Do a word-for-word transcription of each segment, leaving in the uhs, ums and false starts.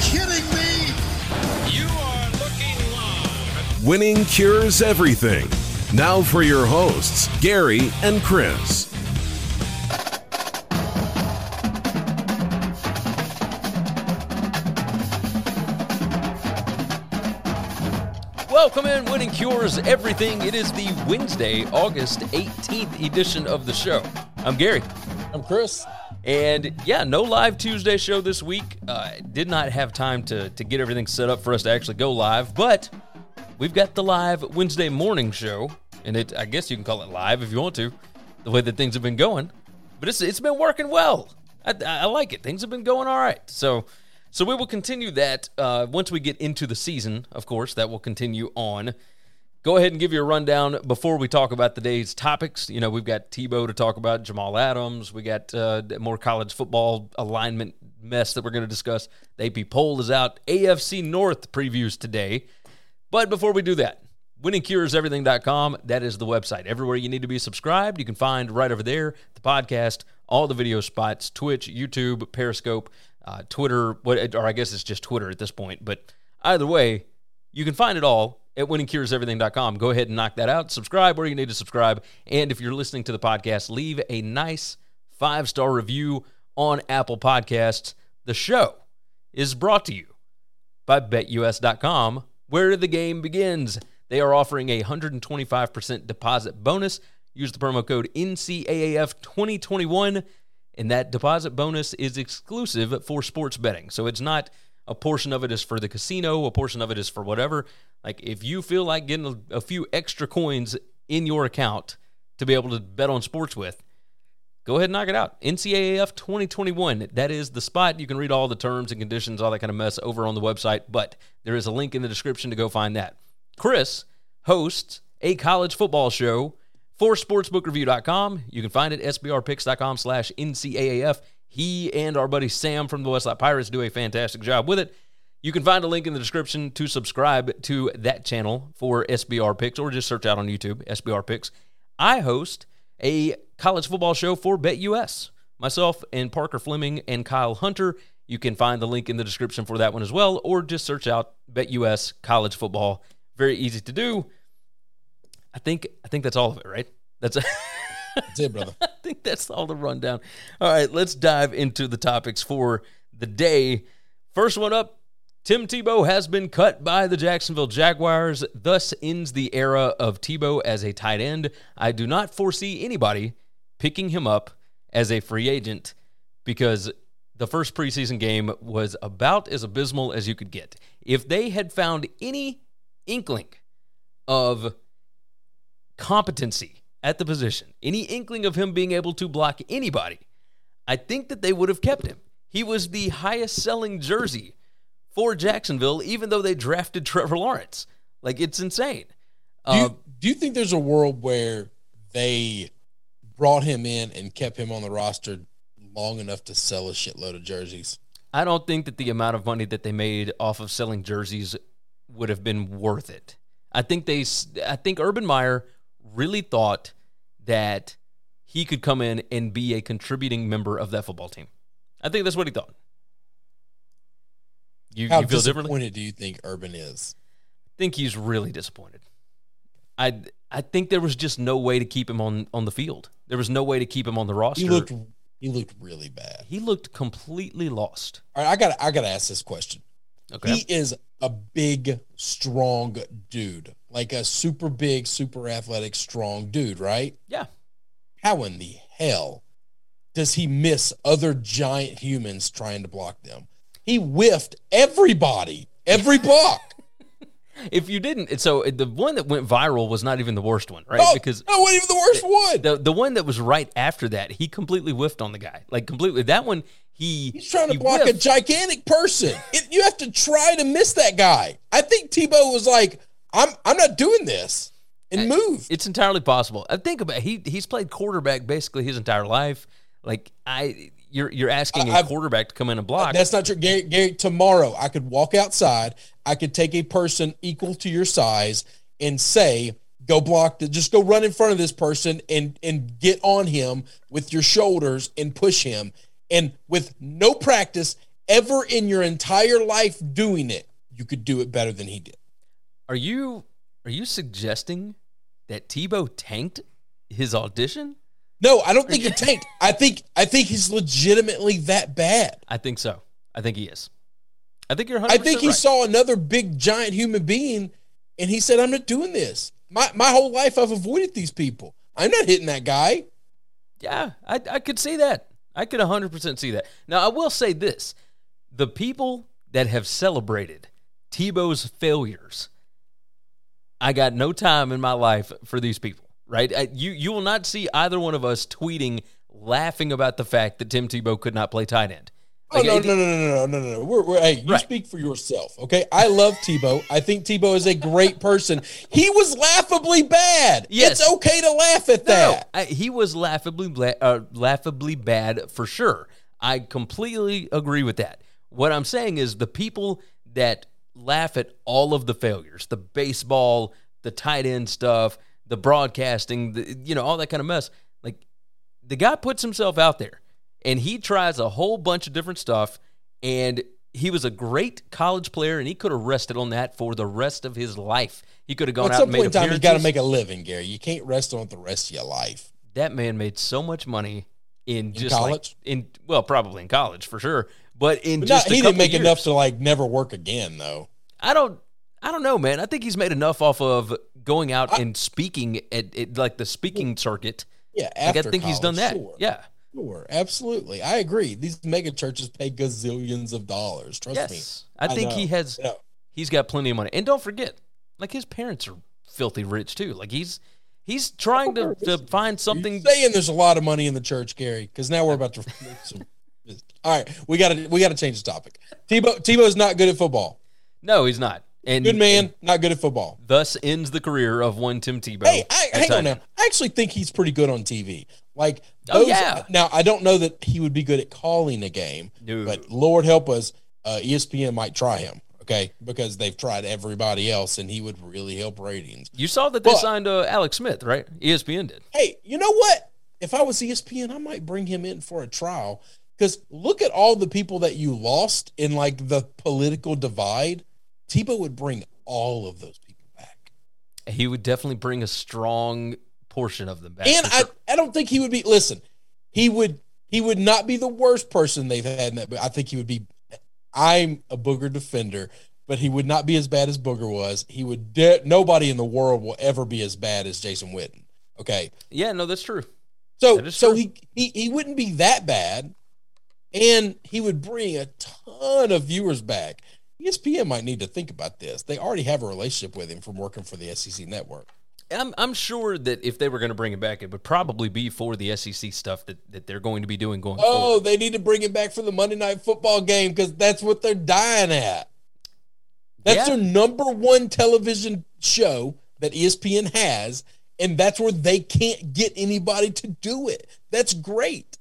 Kidding me? You are looking live. Winning Cures Everything. Now for your hosts, Gary and Chris. Welcome in, Winning Cures Everything. It is the Wednesday, August eighteenth edition of the show. I'm Gary. I'm Chris. And, yeah, no live Tuesday show this week. Uh, did not have time to, to get everything set up for us to actually go live, but we've got the live Wednesday morning show, and it I guess you can call it live if you want to, the way that things have been going. But it's it's been working well. I, I like it. Things have been going all right. So so we will continue that uh, once we get into the season, of course. That will continue on. Go ahead and give you a rundown before we talk about the day's topics. You know, we've got Tebow to talk about, Jamal Adams. We got uh, more college football alignment mess that we're going to discuss. The A P poll is out. A F C North previews today. But before we do that, winning cures everything dot com, that is the website. Everywhere you need to be subscribed, you can find right over there the podcast, all the video spots, Twitch, YouTube, Periscope, uh, Twitter, what, or I guess it's just Twitter at this point. But either way, you can find it all at winning cures everything dot com. Go ahead and knock that out. Subscribe where you need to subscribe. And if you're listening to the podcast, leave a nice five-star review on Apple Podcasts. The show is brought to you by bet U S dot com, where the game begins. They are offering a one hundred twenty-five percent deposit bonus. Use the promo code N C A A F twenty twenty-one, and that deposit bonus is exclusive for sports betting. So it's not... a portion of it is for the casino. A portion of it is for whatever. Like, if you feel like getting a, a few extra coins in your account to be able to bet on sports with, go ahead and knock it out. N C A A F twenty twenty-one, that is the spot. You can read all the terms and conditions, all that kind of mess over on the website, but there is a link in the description to go find that. Chris hosts a college football show for sportsbook review dot com. You can find it at S B R Picks dot com slash N C A A F. He and our buddy Sam from the Westlake Pirates do a fantastic job with it. You can find a link in the description to subscribe to that channel for S B R Picks, or just search out on YouTube, S B R Picks. I host a college football show for BetUS, myself and Parker Fleming and Kyle Hunter. You can find the link in the description for that one as well, or just search out BetUS college football. Very easy to do. I think I think that's all of it, right? That's it. That's it, brother. I think that's all the rundown. All right, let's dive into the topics for the day. First one up, Tim Tebow has been cut by the Jacksonville Jaguars. Thus ends the era of Tebow as a tight end. I do not foresee anybody picking him up as a free agent because the first preseason game was about as abysmal as you could get. If they had found any inkling of competency at the position, any inkling of him being able to block anybody, I think that they would have kept him. He was the highest-selling jersey for Jacksonville, even though they drafted Trevor Lawrence. Like, it's insane. Do you, um, do you think there's a world where they brought him in and kept him on the roster long enough to sell a shitload of jerseys? I don't think that the amount of money that they made off of selling jerseys would have been worth it. I think they. I think Urban Meyer really thought that he could come in and be a contributing member of that football team. I think that's what he thought. You, How you feel differently? How disappointed do you think Urban is? I think he's really disappointed. I I think there was just no way to keep him on, on the field. There was no way to keep him on the roster. He looked He looked really bad. He looked completely lost. All right, I got I got to ask this question. Okay. He is a big, strong dude, like a super big, super athletic, strong dude, right? Yeah. How in the hell does he miss other giant humans trying to block them? He whiffed everybody, every block. If you didn't, so the one that went viral was not even the worst one, right? Oh, because no, wasn't even the worst the, one. The the one that was right after that, he completely whiffed on the guy, like completely. That one, he he's trying to he block whiffed. a gigantic person. It, you have to try to miss that guy. I think Tebow was like, "I'm I'm not doing this," and moved. It's entirely possible. I think about it. he he's played quarterback basically his entire life. Like I, you're you're asking I, a I've, quarterback to come in and block. That's not true, Gary, Gary. Tomorrow, I could walk outside. I could take a person equal to your size and say, go block, the, just go run in front of this person and, and get on him with your shoulders and push him. And with no practice ever in your entire life doing it, you could do it better than he did. Are you are you suggesting that Tebow tanked his audition? No, I don't think he tanked. I think I think he's legitimately that bad. I think so. I think he is. I think you're one hundred percent I think he right. saw another big, giant human being, and he said, I'm not doing this. My my whole life I've avoided these people. I'm not hitting that guy. Yeah, I, I could see that. I could one hundred percent see that. Now, I will say this. The people that have celebrated Tebow's failures, I got no time in my life for these people, right? I, you, you will not see either one of us tweeting, laughing about the fact that Tim Tebow could not play tight end. Oh, no, no, no, no, no, no, no, no. We're, we're, hey, you right. speak for yourself, okay? I love Tebow. I think Tebow is a great person. He was laughably bad. Yes. It's okay to laugh at no, that. I, he was laughably bla- uh, laughably bad for sure. I completely agree with that. What I'm saying is the people that laugh at all of the failures, the baseball, the tight end stuff, the broadcasting, the, you know, all that kind of mess, like the guy puts himself out there. And he tries a whole bunch of different stuff, and he was a great college player, and he could have rested on that for the rest of his life. He could have gone well, out and made appearances. At some point in time, you got to make a living, Gary. You can't rest on it the rest of your life. That man made so much money in, in just college. Like, in well, probably in college for sure, but in but just not, a he couple didn't make years. Enough to like never work again, though. I don't, I don't know, man. I think he's made enough off of going out I, and speaking at, at like the speaking yeah, circuit. Yeah, after like, I think college, he's done that. Sure. Yeah. Sure, absolutely. I agree. These mega churches pay gazillions of dollars. Trust yes, me. Yes, I think I he has. Yeah. He's got plenty of money, and don't forget, like his parents are filthy rich too. Like he's he's trying to, to find something. You're saying there's a lot of money in the church, Gary, because now we're about to. All right, we got to we got to change the topic. Tebow Tebow's not good at football. No, he's not. And, good man, and not good at football. Thus ends the career of one Tim Tebow. Hey, I, hang on now. I actually think he's pretty good on T V. Like, those, oh, yeah. Now, I don't know that he would be good at calling a game, no. but Lord help us, uh, E S P N might try him, okay? Because they've tried everybody else, and he would really help ratings. You saw that they but, signed uh, Alex Smith, right? E S P N did. Hey, you know what? If I was E S P N, I might bring him in for a trial because look at all the people that you lost in, like, the political divide. Tebow would bring all of those people back. He would definitely bring a strong portion of them back. And I, sure. I don't think he would be – listen, he would he would not be the worst person they've had in that. But I think he would be – I'm a Booger defender, but he would not be as bad as Booger was. He would de- – nobody in the world will ever be as bad as Jason Witten. Okay? Yeah, no, that's true. So that so true. He, he he wouldn't be that bad, and he would bring a ton of viewers back. E S P N might need to think about this. They already have a relationship with him from working for the S E C network. I'm I'm sure that if they were going to bring him back, it would probably be for the S E C stuff that, that they're going to be doing going oh, forward. Oh, they need to bring him back for the Monday Night Football game because that's what they're dying at. That's yeah. their number one television show that E S P N has, and that's where they can't get anybody to do it. That's great.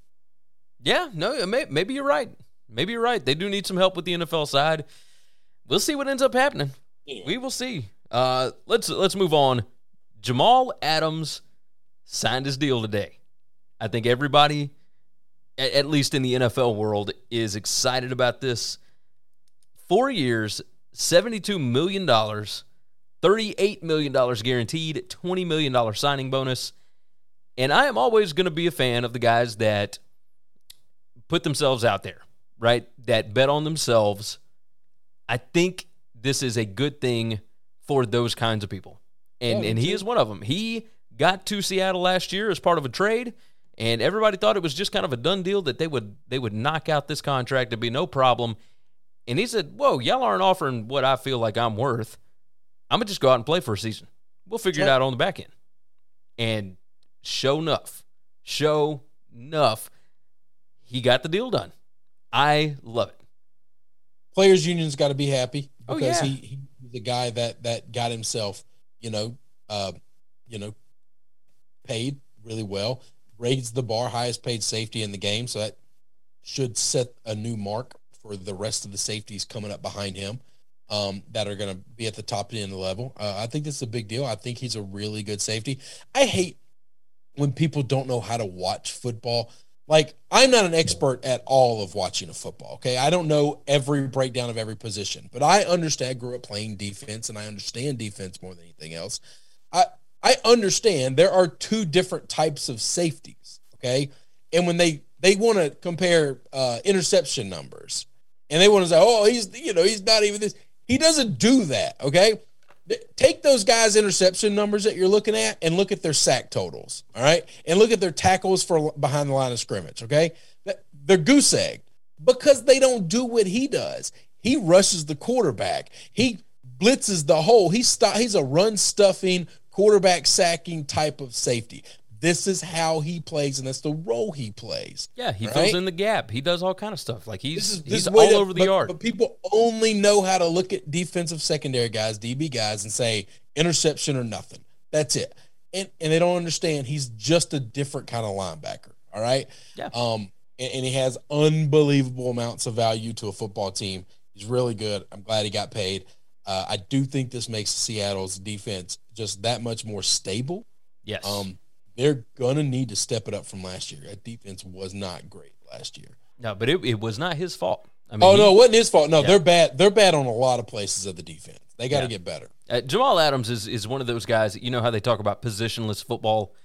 Yeah, no, maybe you're right. Maybe you're right. They do need some help with the N F L side. We'll see what ends up happening. We will see. Uh, let's let's move on. Jamal Adams signed his deal today. I think everybody, at least in the N F L world, is excited about this. Four years, seventy-two million dollars, thirty-eight million dollars guaranteed, twenty million dollars signing bonus. And I am always going to be a fan of the guys that put themselves out there, right, that bet on themselves, I think this is a good thing for those kinds of people. And yeah, and he is one of them. He got to Seattle last year as part of a trade, and everybody thought it was just kind of a done deal that they would they would knock out this contract. It'd be no problem. And he said, whoa, y'all aren't offering what I feel like I'm worth. I'm going to just go out and play for a season. We'll figure yeah. it out on the back end. And show enough, show enough, he got the deal done. I love it. Players Union's got to be happy because oh, yeah. he, he's the guy that, that got himself, you know, uh, you know, paid really well, raised the bar, highest paid safety in the game. So that should set a new mark for the rest of the safeties coming up behind him um, that are going to be at the top end of the level. Uh, I think this is a big deal. I think he's a really good safety. I hate when people don't know how to watch football. Like, I'm not an expert at all of watching a football, okay? I don't know every breakdown of every position, but I understand. I grew up playing defense, and I understand defense more than anything else. I, I understand there are two different types of safeties, okay? And when they, they want to compare uh, interception numbers, and they want to say, oh, he's, you know, he's not even this. He doesn't do that, okay? Take those guys' interception numbers that you're looking at and look at their sack totals, all right? And look at their tackles for behind the line of scrimmage, okay? They're goose egged because they don't do what he does. He rushes the quarterback. He blitzes the hole. He st- he's a run-stuffing, quarterback-sacking type of safety. This is how he plays, and that's the role he plays. Yeah, he right? fills in the gap. He does all kind of stuff. Like, he's, this is, this he's all to, over the but, yard. But people only know how to look at defensive secondary guys, D B guys, and say interception or nothing. That's it. And and they don't understand he's just a different kind of linebacker, all right? Yeah. Um, and, and he has unbelievable amounts of value to a football team. He's really good. I'm glad he got paid. Uh, I do think this makes Seattle's defense just that much more stable. Yes. Um. They're going to need to step it up from last year. That defense was not great last year. No, but it, it was not his fault. I mean, oh, he, no, it wasn't his fault. No, yeah. they're bad. They're bad on a lot of places of the defense. They got to yeah. get better. Uh, Jamal Adams is, is one of those guys that, you know how they talk about positionless football?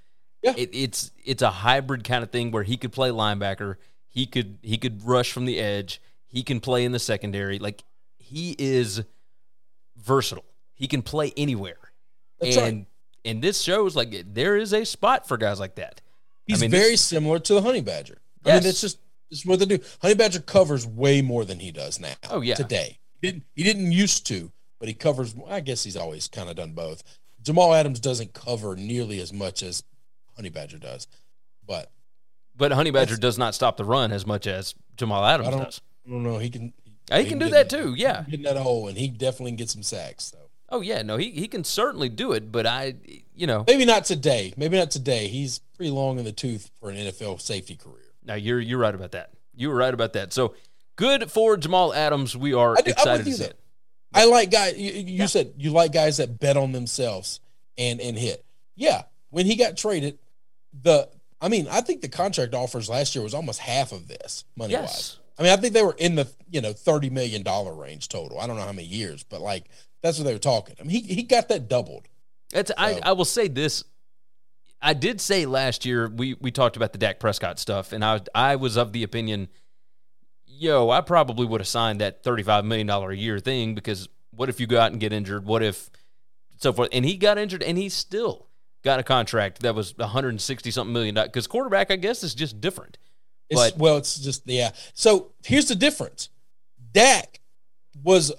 Yeah. It, it's it's a hybrid kind of thing where he could play linebacker. He could, he could rush from the edge. He can play in the secondary. Like, he is versatile. He can play anywhere. That's and right. And this shows, like, there is a spot for guys like that. He's I mean, very similar to the Honey Badger. Yes. I mean, that's just, just what they do. Honey Badger covers way more than he does now. Oh, yeah. Today. He didn't, he didn't used to, but he covers. I guess he's always kind of done both. Jamal Adams doesn't cover nearly as much as Honey Badger does. But but Honey Badger does not stop the run as much as Jamal Adams I don't, does. I don't know. He can, he, he can, can do that, too, yeah. He can get in that hole, and he definitely gets some sacks, so. Oh, yeah, no, he, he can certainly do it, but I, you know. Maybe not today. Maybe not today. He's pretty long in the tooth for an N F L safety career. Now, you're you're right about that. You were right about that. So, good for Jamal Adams. We are I do, excited to see it. I like guys, you, you yeah. said you like guys that bet on themselves and, and hit. Yeah, when he got traded, the, I mean, I think the contract offers last year was almost half of this money-wise. Yes. I mean, I think they were in the, you know, thirty million dollars range total. I don't know how many years, but, like, that's what they were talking. I mean, he, he got that doubled. That's so. I, I will say this. I did say last year we, we talked about the Dak Prescott stuff, and I I was of the opinion, yo, I probably would have signed that thirty-five million dollars a year thing because what if you go out and get injured? What if so forth? And he got injured, and he still got a contract that was one hundred sixty-something million dollars because quarterback, I guess, is just different. It's, but, well, it's just, yeah. So here's the difference. Dak was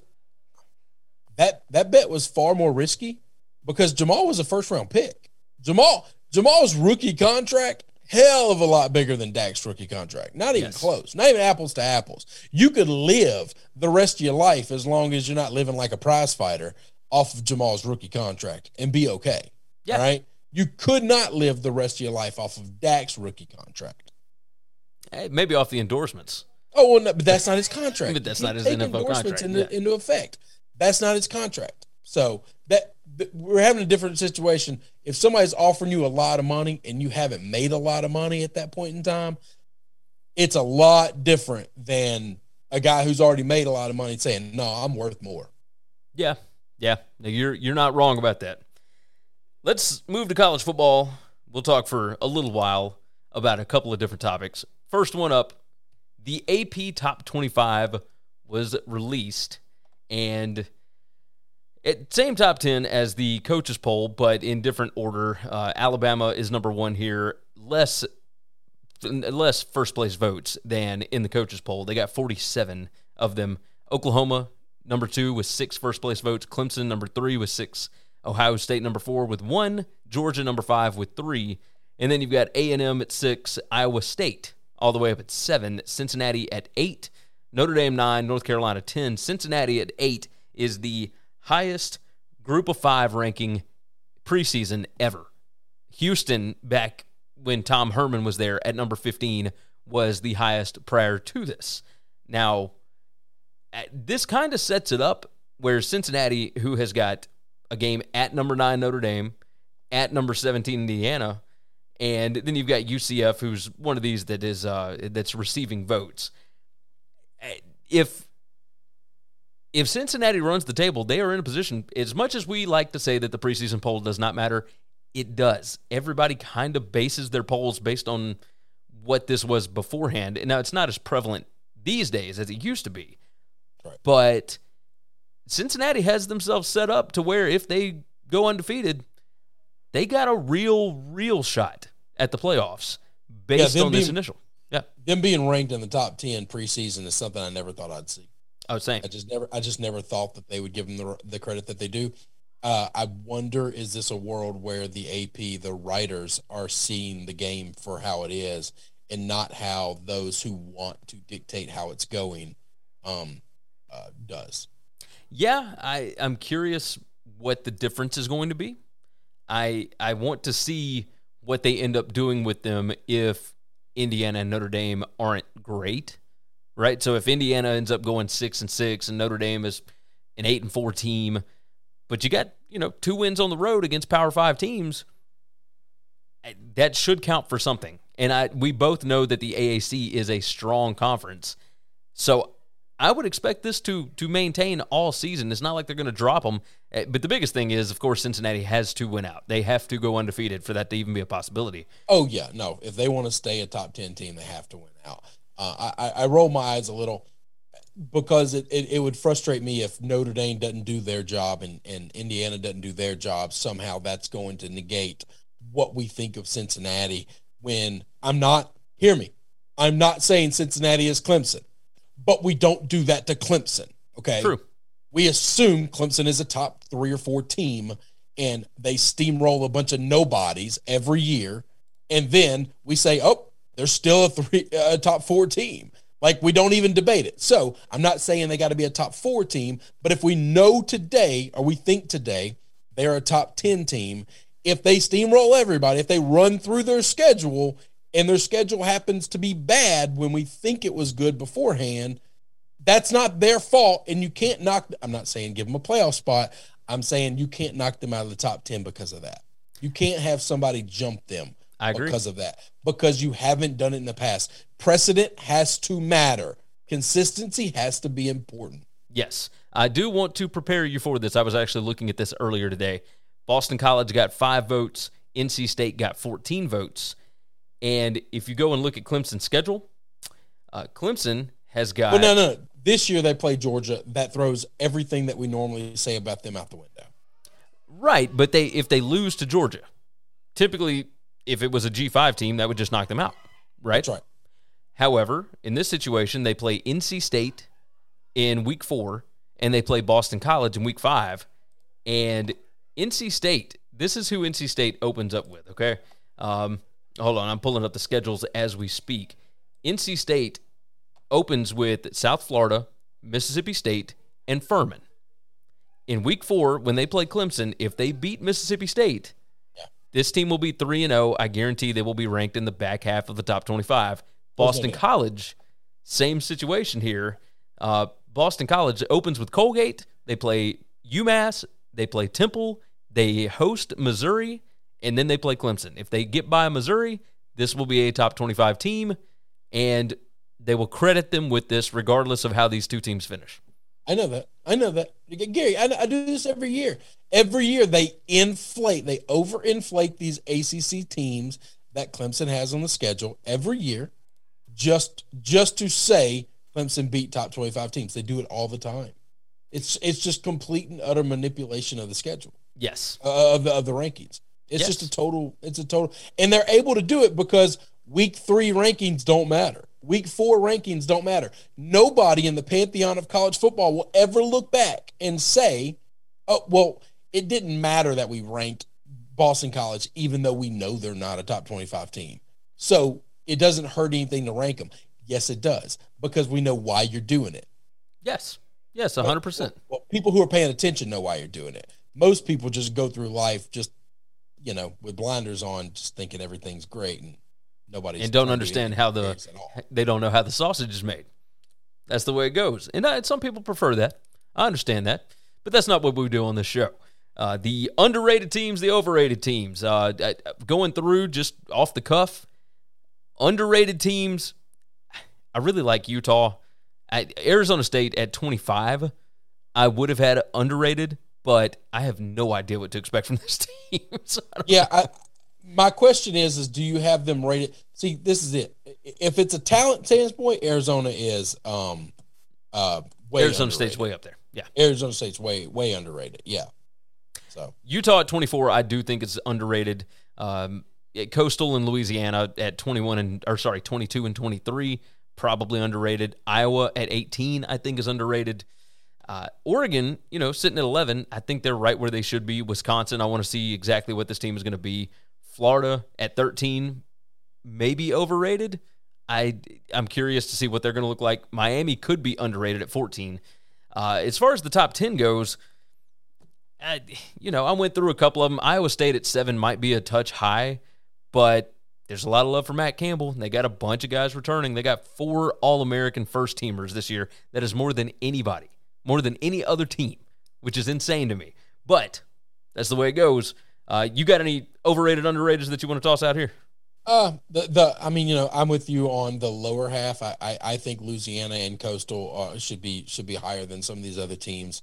– That that bet was far more risky because Jamal was a first-round pick. Jamal Jamal's rookie contract, hell of a lot bigger than Dak's rookie contract. Not even yes. close. Not even apples to apples. You could live the rest of your life as long as you're not living like a prize fighter off of Jamal's rookie contract and be okay. Yeah. All right? You could not live the rest of your life off of Dak's rookie contract. Hey, maybe off the endorsements. Oh, well, no, but that's not his contract. But that's not his N F L contract. Into, yeah. into effect. That's not his contract. So that th- we're having a different situation. If somebody's offering you a lot of money and you haven't made a lot of money at that point in time, it's a lot different than a guy who's already made a lot of money saying, no, I'm worth more. Yeah, yeah. No, you're, you're not wrong about that. Let's move to college football. We'll talk for a little while about a couple of different topics. First one up, the A P Top twenty-five was released, and it same top ten as the coaches poll, but in different order. Uh, Alabama is number one here, less less first place votes than in the coaches poll. They got forty-seven of them. Oklahoma number two with six first place votes. Clemson number three with six. Ohio State number four with one. Georgia number five with three. And then you've got A and M at six, Iowa State all the way up at seven, Cincinnati at eight, Notre Dame nine, North Carolina ten. Cincinnati at eight is the highest group of five ranking preseason ever. Houston, back when Tom Herman was there at number fifteen, was the highest prior to this. Now, this kind of sets it up where Cincinnati, who has got a game at number nine Notre Dame, at number seventeen Indiana, and then you've got U C F, who's one of these that is uh, that's receiving votes. If if Cincinnati runs the table, they are in a position. As much as we like to say that the preseason poll does not matter, it does. Everybody kind of bases their polls based on what this was beforehand. And now it's not as prevalent these days as it used to be, right. But Cincinnati has themselves set up to where if they go undefeated, they got a real, real shot at the playoffs based yeah, on being, this initial. Yeah, them being ranked in the top ten preseason is something I never thought I'd see. I was saying, I just never, I just never thought that they would give them the the credit that they do. Uh, I wonder, is this a world where the A P, the writers, are seeing the game for how it is and not how those who want to dictate how it's going um, uh, does? Yeah, I, I'm curious what the difference is going to be. I I want to see what they end up doing with them if Indiana and Notre Dame aren't great, right? So if Indiana ends up going six and six and Notre Dame is an eight and four team, but you got, you know, two wins on the road against Power Five teams, that should count for something. And I we both know that the A A C is a strong conference, so I would expect this to to maintain all season. It's not like they're going to drop them. But the biggest thing is, of course, Cincinnati has to win out. They have to go undefeated for that to even be a possibility. Oh, yeah. No, if they want to stay a top ten team, they have to win out. Uh, I, I roll my eyes a little because it, it, it would frustrate me if Notre Dame doesn't do their job and, and Indiana doesn't do their job. Somehow that's going to negate what we think of Cincinnati when I'm not – hear me. I'm not saying Cincinnati is Clemson. But we don't do that to Clemson, okay? True. We assume Clemson is a top three or four team, and they steamroll a bunch of nobodies every year, and then we say, oh, they're still a three, a top four team. Like, we don't even debate it. So I'm not saying they got to be a top four team, but if we know today, or we think today, they're a top ten team, if they steamroll everybody, if they run through their schedule – and their schedule happens to be bad when we think it was good beforehand, that's not their fault, and you can't knock – I'm not saying give them a playoff spot. I'm saying you can't knock them out of the top ten because of that. You can't have somebody jump them I agree. because of that, because you haven't done it in the past. Precedent has to matter. Consistency has to be important. Yes. I do want to prepare you for this. I was actually looking at this earlier today. Boston College got five votes. N C State got fourteen votes. And if you go and look at Clemson's schedule, uh, Clemson has got... Well, no, no. This year they play Georgia. That throws everything that we normally say about them out the window. Right, but they if they lose to Georgia, typically if it was a G five team, that would just knock them out, right? That's right. However, in this situation, they play N C State in week four, and they play Boston College in week five. And N C State, this is who N C State opens up with, okay? Um... Hold on, I'm pulling up the schedules as we speak. N C State opens with South Florida, Mississippi State, and Furman. In week four, when they play Clemson, if they beat Mississippi State, yeah. this team will be three and oh. I guarantee they will be ranked in the back half of the top twenty-five. Boston College, same situation here. Uh, Boston College opens with Colgate. They play UMass. They play Temple. They host Missouri. And then they play Clemson. If they get by Missouri, this will be a top twenty-five team, and they will credit them with this regardless of how these two teams finish. I know that. I know that. Gary, I, I do this every year. Every year they inflate. They overinflate these A C C teams that Clemson has on the schedule every year just just to say Clemson beat top twenty-five teams. They do it all the time. It's it's just complete and utter manipulation of the schedule. Yes. Uh, of, the, of the rankings. It's yes. just a total, it's a total, and they're able to do it because week three rankings don't matter. Week four rankings don't matter. Nobody in the pantheon of college football will ever look back and say, oh, well, it didn't matter that we ranked Boston College, even though we know they're not a top twenty-five team. So it doesn't hurt anything to rank them. Yes, it does, because we know why you're doing it. Yes. Yes, one hundred percent. Well, well, people who are paying attention know why you're doing it. Most people just go through life just, you know, with blinders on, just thinking everything's great and nobody's and don't understand how the they don't know how the sausage is made. That's the way it goes, and, I, and some people prefer that. I understand that, but that's not what we do on this show. Uh, the underrated teams, the overrated teams. Uh, going through just off the cuff, underrated teams. I really like Utah. I, Arizona State at twenty-five, I would have had underrated, but I have no idea what to expect from this team. So I yeah, I, my question is, is do you have them rated? See, this is it. If it's a talent standpoint, Arizona is um, uh, way Arizona underrated. State's way up there. Yeah, Arizona State's way way underrated. Yeah. So Utah at twenty-four, I do think it's underrated. Um, Coastal in Louisiana at twenty-one and or sorry, twenty-two and twenty-three. Probably underrated. Iowa at eighteen, I think, is underrated. Uh, Oregon, you know, sitting at eleven, I think they're right where they should be. Wisconsin, I want to see exactly what this team is going to be. Florida at thirteen, maybe overrated. I, I'm curious to see what they're going to look like. Miami could be underrated at fourteen. Uh, as far as the top ten goes, I, you know, I went through a couple of them. Iowa State at seven might be a touch high, but there's a lot of love for Matt Campbell, and they got a bunch of guys returning. They got four All-American first-teamers this year. That is more than anybody, more than any other team, which is insane to me. But that's the way it goes. Uh, you got any overrated, underrateds that you want to toss out here? Uh, the the I mean, you know, I'm with you on the lower half. I I, I think Louisiana and Coastal uh, should be should be higher than some of these other teams.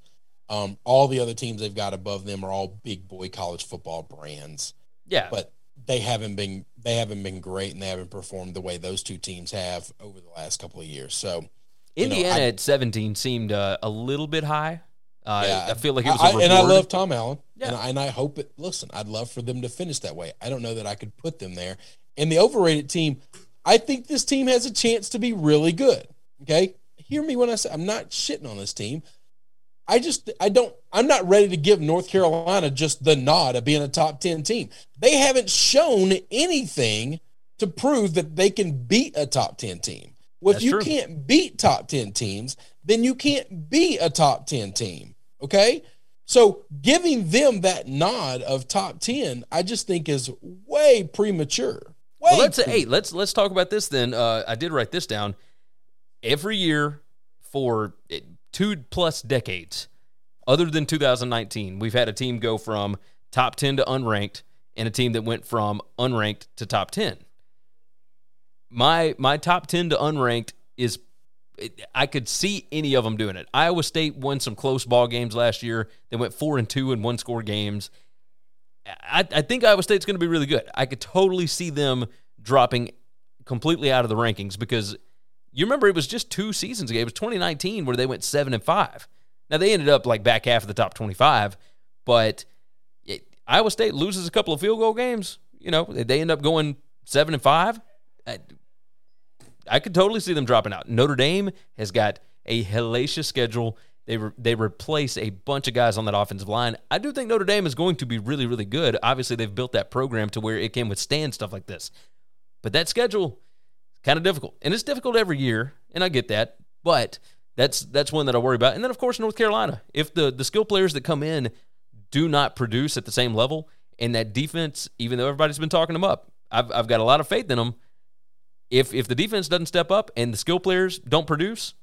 Um, all the other teams they've got above them are all big boy college football brands. Yeah, but they haven't been they haven't been great, and they haven't performed the way those two teams have over the last couple of years. So, Indiana you know, I, at seventeen seemed uh, a little bit high. Uh, yeah, I feel like it was. I, a reward. And I love Tom Allen. Yeah. And I, and I hope it. Listen, I'd love for them to finish that way. I don't know that I could put them there. And the overrated team, I think this team has a chance to be really good. Okay, hear me when I say I'm not shitting on this team. I just, I don't, I'm not ready to give North Carolina just the nod of being a top ten team. They haven't shown anything to prove that they can beat a top ten team. Well, That's if you true. can't beat top ten teams, then you can't be a top ten team. Okay. So giving them that nod of top ten, I just think is way premature. Way well, let's say, hey, let's, let's talk about this then. Uh, I did write this down. Every year for it, two plus decades, other than two thousand nineteen, we've had a team go from top ten to unranked and a team that went from unranked to top ten. My my top ten to unranked is, I could see any of them doing it. Iowa State won some close ball games last year. They went four and two in one score games. I, I think Iowa State's going to be really good. I could totally see them dropping completely out of the rankings because you remember it was just two seasons ago. It was twenty nineteen where they went seven and five. Now they ended up like back half of the top twenty-five, but it, Iowa State loses a couple of field goal games. You know, they end up going seven and five. I, I could totally see them dropping out. Notre Dame has got a hellacious schedule. They re, they replace a bunch of guys on that offensive line. I do think Notre Dame is going to be really, really good. Obviously, they've built that program to where it can withstand stuff like this, but that schedule, kind of difficult, and it's difficult every year, and I get that, but that's that's one that I worry about. And then, of course, North Carolina. If the, the skill players that come in do not produce at the same level, and that defense, even though everybody's been talking them up, I've I've got a lot of faith in them. If, if the defense doesn't step up and the skill players don't produce,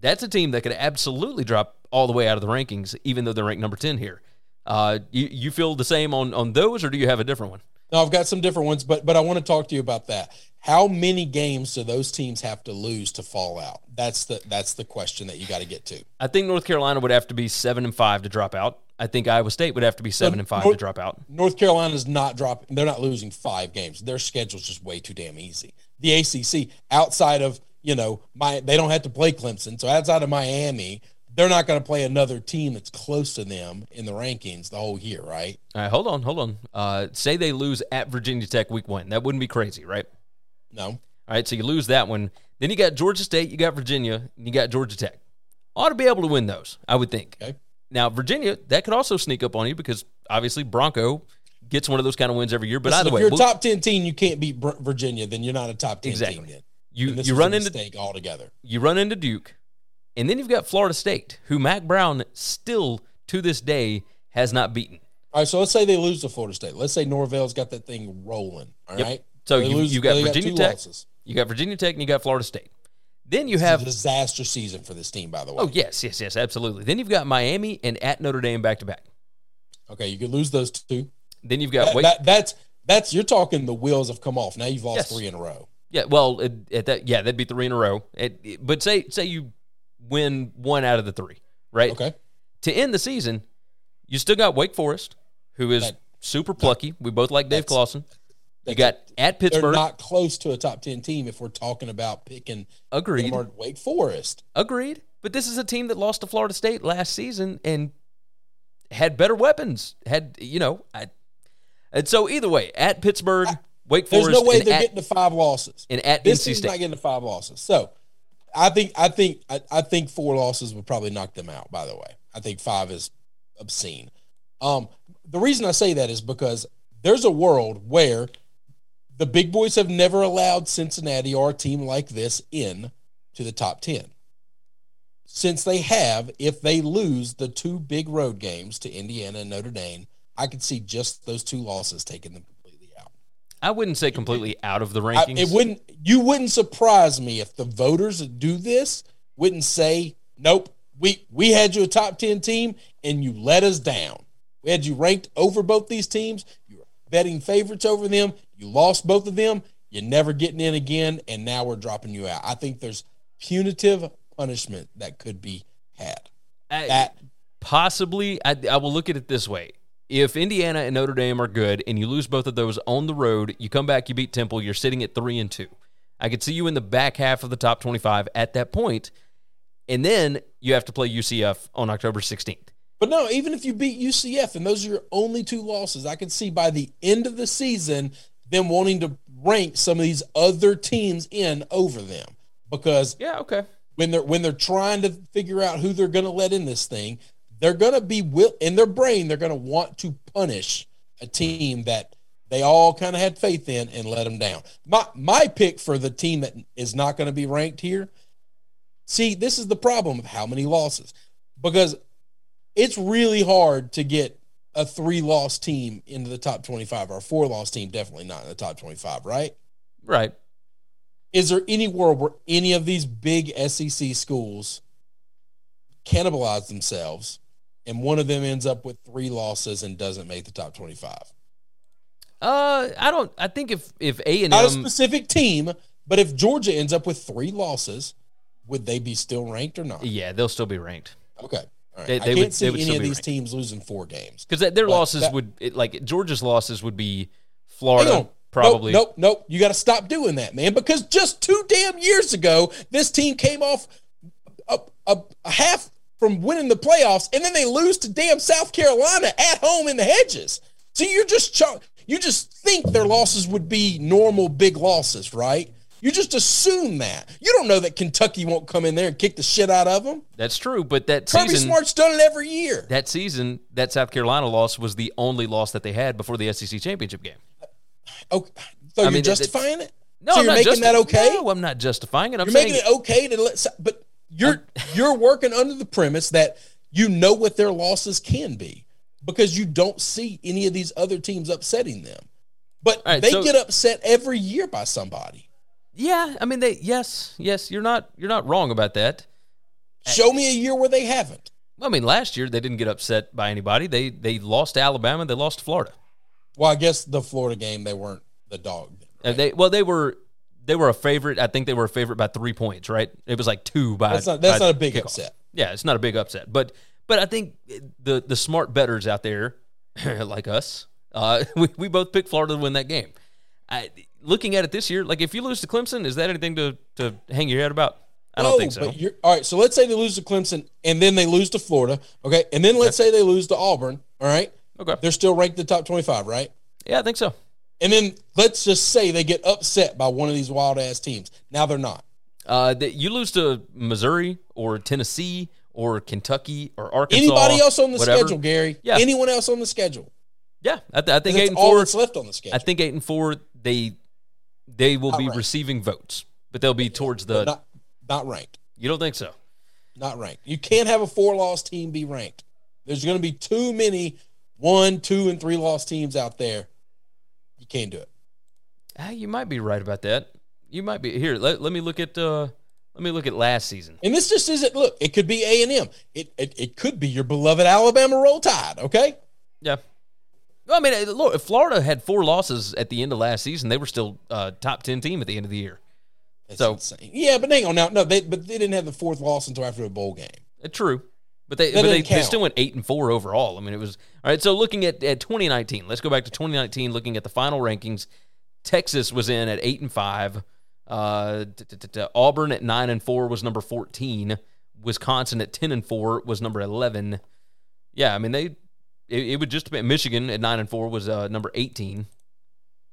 that's a team that could absolutely drop all the way out of the rankings, even though they're ranked number ten here. Uh, you, you feel the same on, on those, or do you have a different one? Now, I've got some different ones, but but I want to talk to you about that. How many games do those teams have to lose to fall out? That's the that's the question that you got to get to. I think North Carolina would have to be seven and five to drop out. I think Iowa State would have to be seven so and five North, to drop out. North Carolina's not dropping. They're not losing five games. Their schedule's just way too damn easy. The A C C, outside of, you know, my they don't have to play Clemson. So outside of Miami, they're not going to play another team that's close to them in the rankings the whole year, right? All right, hold on, hold on. Uh, say they lose at Virginia Tech week one. That wouldn't be crazy, right? No. All right, so you lose that one. Then you got Georgia State, you got Virginia, and you got Georgia Tech. Ought to be able to win those, I would think. Okay. Now, Virginia, that could also sneak up on you because, obviously, Bronco gets one of those kind of wins every year. But Listen, either if way, if you're a we'll, top ten team, you can't beat Virginia, then you're not a top ten exactly. team yet. You, you run into altogether. You run into Duke. And then you've got Florida State, who Mack Brown still, to this day, has not beaten. All right, so let's say they lose to Florida State. Let's say Norvell's got that thing rolling, all yep. right? So you, lose, you got Virginia got Tech, losses. you got Virginia Tech, and you got Florida State. Then you this have... It's a disaster season for this team, by the way. Oh, yes, yes, yes, absolutely. Then you've got Miami and at Notre Dame back-to-back. Okay, you could lose those two. Then you've got... That, Wake- that, that's, that's you're talking the wheels have come off. Now you've lost yes. three in a row. Yeah, well, it, at that, yeah, that'd be three in a row. It, it, but say say you... win one out of the three, right? Okay. To end the season, you still got Wake Forest, who is that, super plucky. That, we both like Dave Clawson. You got at Pittsburgh. They're not close to a top ten team if we're talking about picking Agreed. Wake Forest. Agreed. But this is a team that lost to Florida State last season and had better weapons. Had, you know, I, and so either way, at Pittsburgh, I, Wake Forest. There's no way they're at, getting to five losses. And at N C State. This team's not getting to five losses. So, I think I think I, I think four losses would probably knock them out, by the way. I think five is obscene. Um, the reason I say that is because there's a world where the big boys have never allowed Cincinnati or a team like this in to the top ten. Since they have, if they lose the two big road games to Indiana and Notre Dame, I could see just those two losses taking them. I wouldn't say completely out of the rankings. I, it wouldn't. You wouldn't surprise me if the voters that do this wouldn't say, nope, we, we had you a top ten team and you let us down. We had you ranked over both these teams. You were betting favorites over them. You lost both of them. You're never getting in again, and now we're dropping you out. I think there's punitive punishment that could be had. I, that Possibly. I, I will look at it this way. If Indiana and Notre Dame are good and you lose both of those on the road, you come back, you beat Temple, you're sitting at three and two. I could see you in the back half of the top twenty-five at that point, and then you have to play U C F on October sixteenth. But no, even if you beat U C F and those are your only two losses, I could see by the end of the season them wanting to rank some of these other teams in over them because yeah, okay. when they're when they're trying to figure out who they're going to let in this thing, they're going to be will in their brain. They're going to want to punish a team that they all kind of had faith in and let them down. My my pick for the team that is not going to be ranked here. See, this is the problem of how many losses, because it's really hard to get a three loss team into the top twenty-five or a four loss team. Definitely not in the top twenty-five. Right. Right. Is there any world where any of these big S E C schools cannibalize themselves and one of them ends up with three losses and doesn't make the top twenty-five? Uh, I don't. I think if if A and M, not a specific team, but if Georgia ends up with three losses, would they be still ranked or not? Yeah, they'll still be ranked. Okay, all right. They, they I can't would, see any of these ranked. Teams losing four games because their but losses that, would it, like Georgia's losses would be Florida. Probably. Nope, nope. nope. You got to stop doing that, man. Because just two damn years ago, this team came off a, a, a half. From winning the playoffs, and then they lose to damn South Carolina at home in the hedges. So you're just ch- you just think their losses would be normal big losses, right? You just assume that. You don't know that Kentucky won't come in there and kick the shit out of them. That's true, but that season, Kirby Smart's done it every year. That season, that South Carolina loss was the only loss that they had before the S E C championship game. Okay, so I you're mean, justifying it? No, so I'm you're not making justi- that okay? No, I'm not justifying it. I'm you're saying making it okay to let, but. You're you're working under the premise that you know what their losses can be because you don't see any of these other teams upsetting them. But right, they so, get upset every year by somebody. Yeah, I mean they yes, yes, you're not you're not wrong about that. Show me a year where they haven't. Well, I mean last year they didn't get upset by anybody. They they lost to Alabama, they lost to Florida. Well, I guess the Florida game, they weren't the dog. Right? They well, they were they were a favorite. I think they were a favorite by three points, right? It was like two by. That's not, that's by not a big kickoff. Upset. Yeah, it's not a big upset, but but I think the the smart bettors out there, like us, uh, we we both picked Florida to win that game. I, looking at it this year, like if you lose to Clemson, is that anything to to hang your head about? I don't no, think so. But you're, all right, so let's say they lose to Clemson, and then they lose to Florida, okay? And then let's okay. say they lose to Auburn, all right? Okay. They're still ranked in the top twenty-five, right? Yeah, I think so. And then let's just say they get upset by one of these wild-ass teams. Now they're not. Uh, the, you lose to Missouri or Tennessee or Kentucky or Arkansas. Anybody else on the whatever. schedule, Gary? Yeah. Anyone else on the schedule? Yeah, I, th- I think eight and four. All that's left on the schedule. I think eight and four. They they will not be ranked. Receiving votes, but they'll be towards the not, not ranked. You don't think so? Not ranked. You can't have a four loss team be ranked. There's going to be too many one, two, and three loss teams out there. You can't do it. Ah, you might be right about that. You might be here. Let, let me look at uh, let me look at last season. And this just isn't. Look, it could be A and M. It it it could be your beloved Alabama Roll Tide. Okay. Yeah. I mean, look, if Florida had four losses at the end of last season, they were still uh, top ten team at the end of the year. That's so insane. Yeah, but hang on now. No, they but they didn't have the fourth loss until after a bowl game. Uh, true, but they that but they, they still went eight and four overall. I mean, it was all right. So looking at, at twenty nineteen, let's go back to twenty nineteen. Looking at the final rankings, Texas was in at eight and five. Uh, t- t- t- Auburn at nine and four was number fourteen. Wisconsin at ten and four was number eleven. Yeah, I mean they. It, it would just be Michigan at nine and four was uh, number eighteen,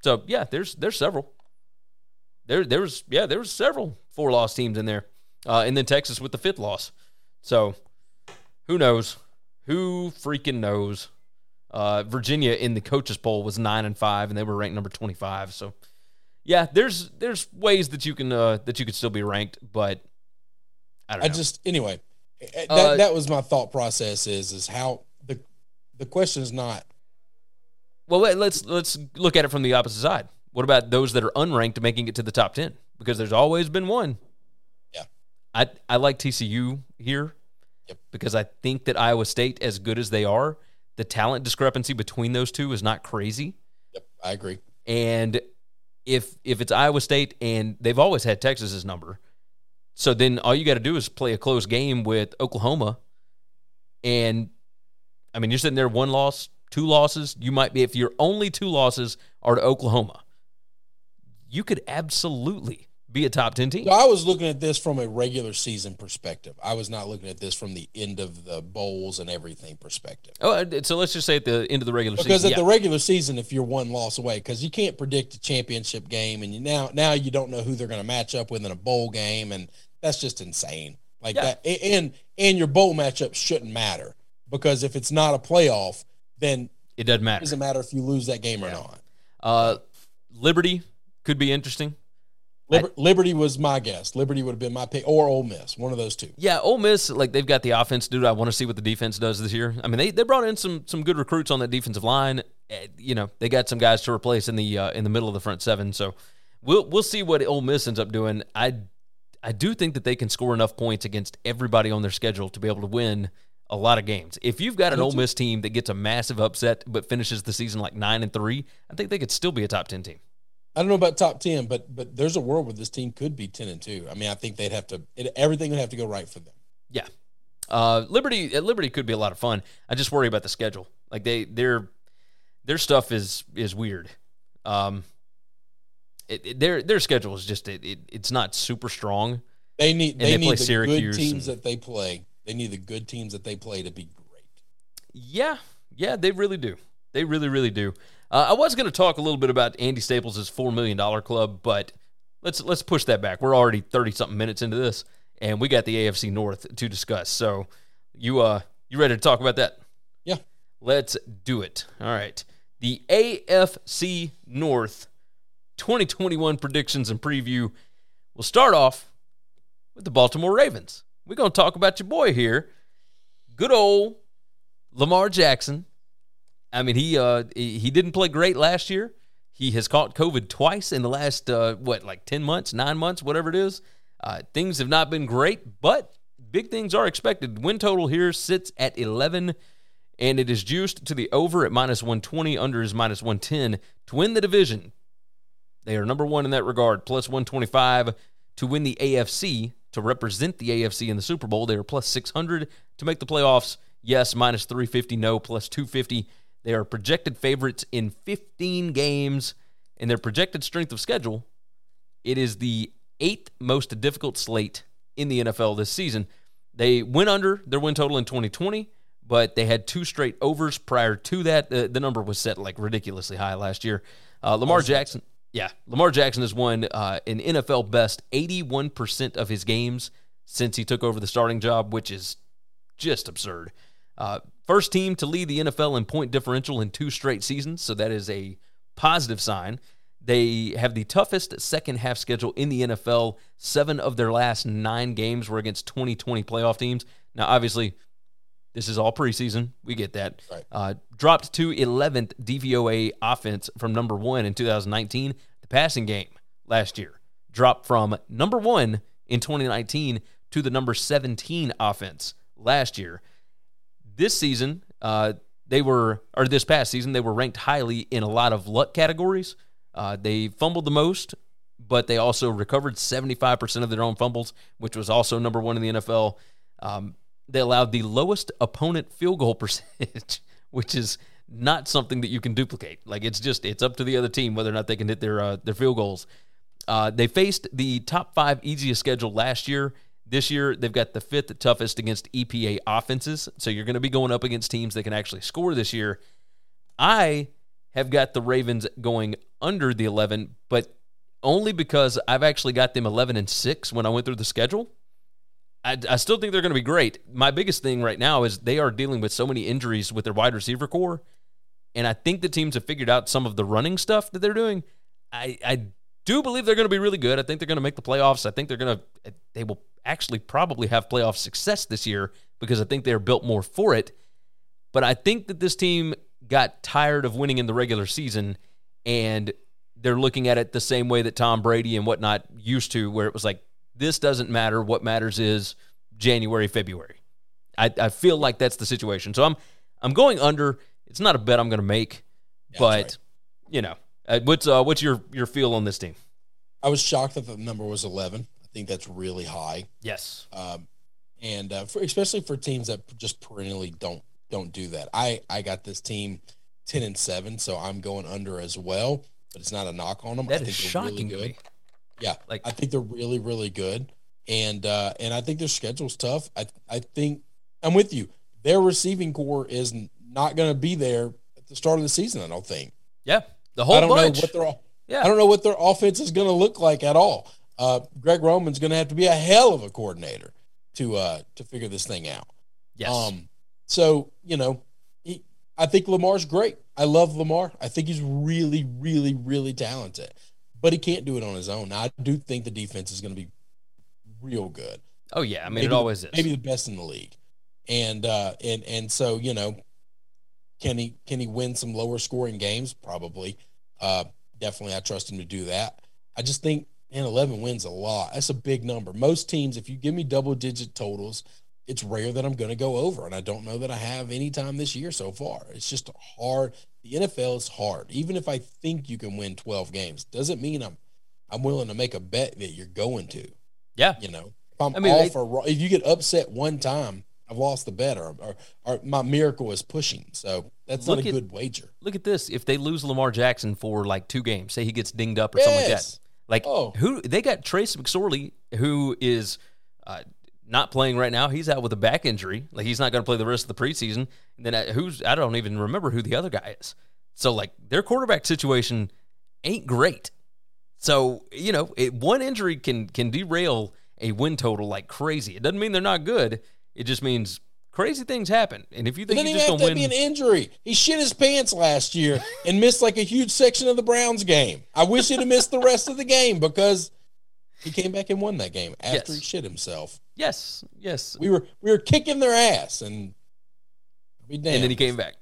so yeah, there's there's several. There there was yeah there was several four loss teams in there, uh, and then Texas with the fifth loss. So who knows? Who freaking knows? Uh, Virginia in the coaches poll was nine and five, and they were ranked number twenty five. So yeah, there's there's ways that you can uh, that you could still be ranked, but I don't know. I just anyway, that uh, that was my thought process is is how. The question is not. Well, let's let's look at it from the opposite side. What about those that are unranked making it to the top ten? Because there's always been one. Yeah. I I like T C U here yep. because I think that Iowa State, as good as they are, the talent discrepancy between those two is not crazy. Yep, I agree. And if if it's Iowa State and they've always had Texas's number, so then all you got to do is play a close game with Oklahoma and. I mean, you're sitting there one loss, two losses. You might be, if your only two losses are to Oklahoma, you could absolutely be a top ten team. So I was looking at this from a regular season perspective. I was not looking at this from the end of the bowls and everything perspective. Oh, so let's just say at the end of the regular because season. Because at yeah. the regular season, if you're one loss away, because you can't predict a championship game, and you now now you don't know who they're going to match up with in a bowl game, and that's just insane. Like yeah. that, and and your bowl matchup shouldn't matter. Because if it's not a playoff, then it doesn't matter. It doesn't matter if you lose that game yeah. or not. Uh, Liberty could be interesting. Liber- I, Liberty was my guess. Liberty would have been my pick, or Ole Miss, one of those two. Yeah, Ole Miss, like they've got the offense, dude. I want to see what the defense does this year. I mean, they, they brought in some some good recruits on that defensive line. You know, they got some guys to replace in the uh, in the middle of the front seven. So we'll we'll see what Ole Miss ends up doing. I I do think that they can score enough points against everybody on their schedule to be able to win. A lot of games. If you've got an Ole Miss team that gets a massive upset but finishes the season like nine and three, I think they could still be a top ten team. I don't know about top ten, but but there's a world where this team could be ten and two. I mean, I think they'd have to it, everything would have to go right for them. Yeah, uh, Liberty at Liberty could be a lot of fun. I just worry about the schedule. Like they their their stuff is is weird. Um, it, it, their their schedule is just it, it it's not super strong. They need and they, they need play the Syracuse good teams and, that they play. They need the good teams that they play to be great. Yeah, yeah, they really do. They really, really do. Uh, I was going to talk a little bit about Andy Staples' four million dollars club, but let's let's push that back. We're already thirty-something minutes into this, and we got the A F C North to discuss. So you uh you ready to talk about that? Yeah. Let's do it. All right. The A F C North twenty twenty-one predictions and preview. We'll start off with the Baltimore Ravens. We're going to talk about your boy here, good old Lamar Jackson. I mean, he uh, he didn't play great last year. He has caught COVID twice in the last, uh, what, like ten months, nine months, whatever it is. Uh, things have not been great, but big things are expected. Win total here sits at eleven, and it is juiced to the over at minus one twenty, under is minus one ten to win the division. They are number one in that regard, plus one twenty-five to win the A F C, to represent the A F C in the Super Bowl. They are plus six hundred to make the playoffs. Yes, minus three fifty, no, plus two fifty. They are projected favorites in fifteen games, and their projected strength of schedule, it is the eighth most difficult slate in the N F L this season. They went under their win total in twenty twenty, but they had two straight overs prior to that. The, the number was set like ridiculously high last year. Uh, Lamar Jackson, yeah, Lamar Jackson has won uh, an N F L best eighty-one percent of his games since he took over the starting job, which is just absurd. Uh, first team to lead the N F L in point differential in two straight seasons, so that is a positive sign. They have the toughest second-half schedule in the N F L. Seven of their last nine games were against twenty twenty playoff teams. Now, obviously, this is all preseason. We get that. Right. Uh, dropped to eleventh D V O A offense from number one in two thousand nineteen. The passing game last year dropped from number one in twenty nineteen to the number seventeen offense last year. This season, uh, they were, or this past season, they were ranked highly in a lot of luck categories. Uh, they fumbled the most, but they also recovered seventy-five percent of their own fumbles, which was also number one in the N F L. Um, they allowed the lowest opponent field goal percentage, which is not something that you can duplicate. Like, it's just, it's up to the other team whether or not they can hit their uh, their field goals. Uh, they faced the top five easiest schedule last year. This year, they've got the fifth toughest against E P A offenses, so you're going to be going up against teams that can actually score this year. I have got the Ravens going under the eleven, but only because I've actually got them eleven and six when I went through the schedule. I, I still think they're going to be great. My biggest thing right now is they are dealing with so many injuries with their wide receiver core, and I think the teams have figured out some of the running stuff that they're doing. I, I do believe they're going to be really good. I think they're going to make the playoffs. I think they're going to they will actually probably have playoff success this year because I think they're built more for it. But I think that this team got tired of winning in the regular season, and they're looking at it the same way that Tom Brady and whatnot used to, where it was like, this doesn't matter. What matters is January, February. I, I feel like that's the situation. So I'm I'm going under. It's not a bet I'm going to make, yeah, but, right. you know, uh, what's uh, what's your, your feel on this team? I was shocked that the number was eleven. I think that's really high. Yes. Um, and uh, for, especially for teams that just perennially don't don't do that. I, I got this team ten and seven, so I'm going under as well, but it's not a knock on them. That I think is shocking. Really good. Yeah, like, I think they're really, really good, and uh, and I think their schedule's tough. I I think I'm with you. Their receiving core is not going to be there at the start of the season, I don't think. Yeah, the whole I don't bunch. know what their yeah. I don't know what their offense is going to look like at all. Uh, Greg Roman's going to have to be a hell of a coordinator to uh, to figure this thing out. Yes. Um, so you know. I think Lamar's great. I love Lamar. I think he's really, really, really talented. But he can't do it on his own. Now, I do think the defense is going to be real good. Oh, yeah. I mean, maybe, it always is. Maybe the best in the league. And uh, and and so, you know, can he can he win some lower-scoring games? Probably. Uh, definitely, I trust him to do that. I just think, man, eleven wins a lot. That's a big number. Most teams, if you give me double-digit totals, it's rare that I'm going to go over, and I don't know that I have any time this year so far. It's just hard. The N F L is hard. Even if I think you can win twelve games, doesn't mean I'm I'm willing to make a bet that you're going to. Yeah. You know, if I'm I mean, off they, or if you get upset one time, I've lost the bet, or, or, or my miracle is pushing. So that's not a at, good wager. Look at this. If they lose Lamar Jackson for like two games, say he gets dinged up or yes. something like that. Like oh. who they got Trace McSorley, who is uh, – not playing right now. He's out with a back injury. Like, he's not going to play the rest of the preseason. And then I, who's I don't even remember who the other guy is. So, like, their quarterback situation ain't great. So, you know, it, one injury can can derail a win total like crazy. It doesn't mean they're not good. It just means crazy things happen. And if you think he's just going to win, be an injury. He shit his pants last year and missed like a huge section of the Browns game. I wish he'd have missed the rest of the game because he came back and won that game after yes. he shit himself. Yes, yes. We were we were kicking their ass, and be damned. And then he came back.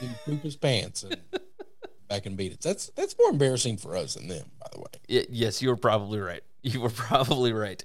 He pooped his pants and back and beat us. That's that's more embarrassing for us than them, by the way. It, yes, you were probably right. You were probably right.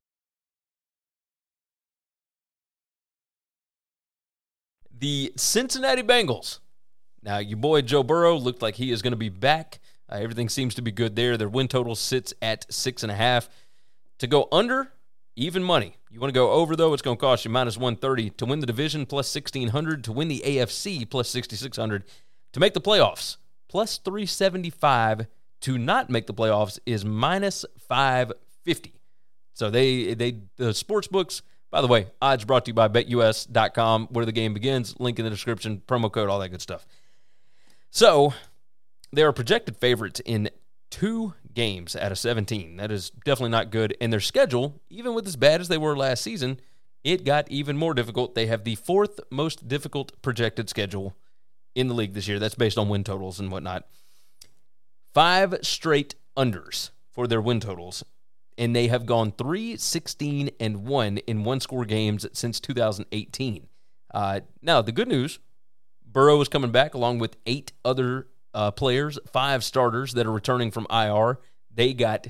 The Cincinnati Bengals. Now, your boy Joe Burrow looked like he is going to be back. Uh, everything seems to be good there. Their win total sits at six and a half. To go under, even money. You want to go over, though, it's going to cost you minus one thirty. To win the division, plus sixteen hundred. To win the A F C, plus sixty-six hundred. To make the playoffs, plus three seventy-five. To not make the playoffs is minus five fifty. So they, they the sports books. By the way, odds brought to you by bet U S dot com, where the game begins. Link in the description, promo code, all that good stuff. So, they are projected favorites in two games out of seventeen. That is definitely not good. And their schedule, even with as bad as they were last season, it got even more difficult. They have the fourth most difficult projected schedule in the league this year. That's based on win totals and whatnot. Five straight unders for their win totals. And they have gone three sixteen and one in one-score games since two thousand eighteen. Uh, now, the good news, Burrow is coming back along with eight other uh, players, five starters that are returning from I R. They got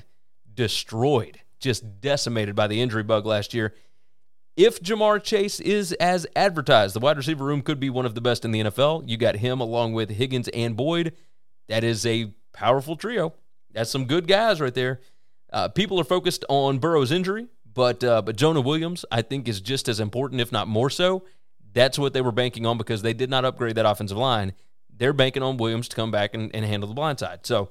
destroyed, just decimated by the injury bug last year. If Jamar Chase is as advertised, the wide receiver room could be one of the best in the N F L. You got him along with Higgins and Boyd. That is a powerful trio. That's some good guys right there. Uh, people are focused on Burrow's injury, but uh, but Jonah Williams, I think, is just as important, if not more so. That's what they were banking on because they did not upgrade that offensive line. They're banking on Williams to come back and, and handle the blind side. So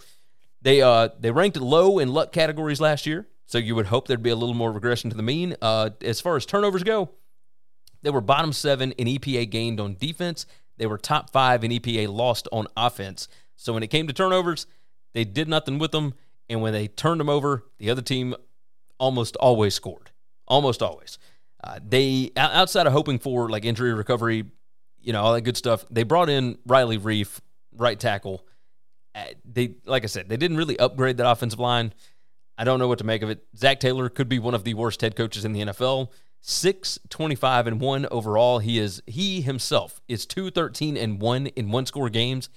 they uh, they ranked low in luck categories last year, so you would hope there'd be a little more regression to the mean. Uh, as far as turnovers go, they were bottom seven in E P A gained on defense. They were top five in E P A lost on offense. So when it came to turnovers, they did nothing with them. And when they turned them over, the other team almost always scored. Almost always. Uh, they, outside of hoping for, like, injury recovery, you know, all that good stuff, they brought in Riley Reef, right tackle. Uh, they, like I said, they didn't really upgrade that offensive line. I don't know what to make of it. Zach Taylor could be one of the worst head coaches in the N F L. six twenty-five and one overall. He is he himself is two thirteen and one in one-score games.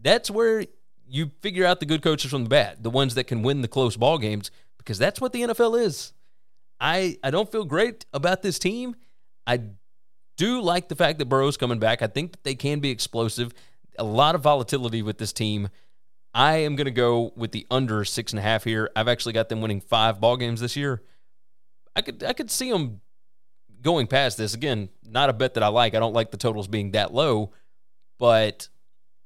That's where you figure out the good coaches from the bad, the ones that can win the close ball games, because that's what the N F L is. I, I don't feel great about this team. I do like the fact that Burrow's coming back. I think that they can be explosive. A lot of volatility with this team. I am going to go with the under six and a half here. I've actually got them winning five ball games this year. I could I could see them going past this. Again, not a bet that I like. I don't like the totals being that low, but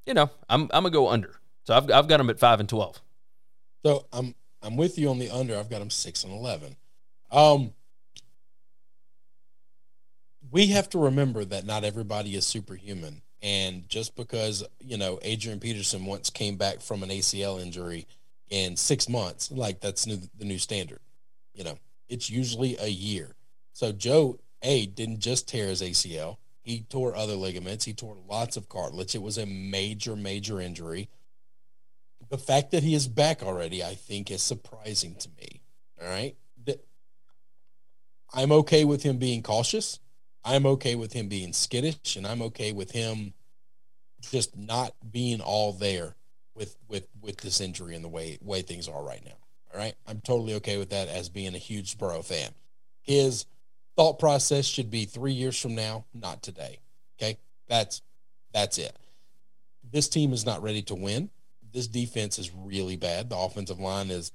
you know, I'm I'm gonna go under. So I've I've got them at five and twelve. So I'm I'm with you on the under. I've got them six and eleven. Um, we have to remember that not everybody is superhuman, and just because you know Adrian Peterson once came back from an A C L injury in six months, like that's new, the new standard. You know, it's usually a year. So Joe A didn't just tear his A C L; he tore other ligaments. He tore lots of cartilage. It was a major, major injury. The fact that he is back already, I think, is surprising to me, all right? I'm okay with him being cautious. I'm okay with him being skittish, and I'm okay with him just not being all there with with, with this injury and the way, way things are right now, all right? I'm totally okay with that as being a huge Burrow fan. His thought process should be three years from now, not today, okay? That's that's it. This team is not ready to win. This defense is really bad. The offensive line is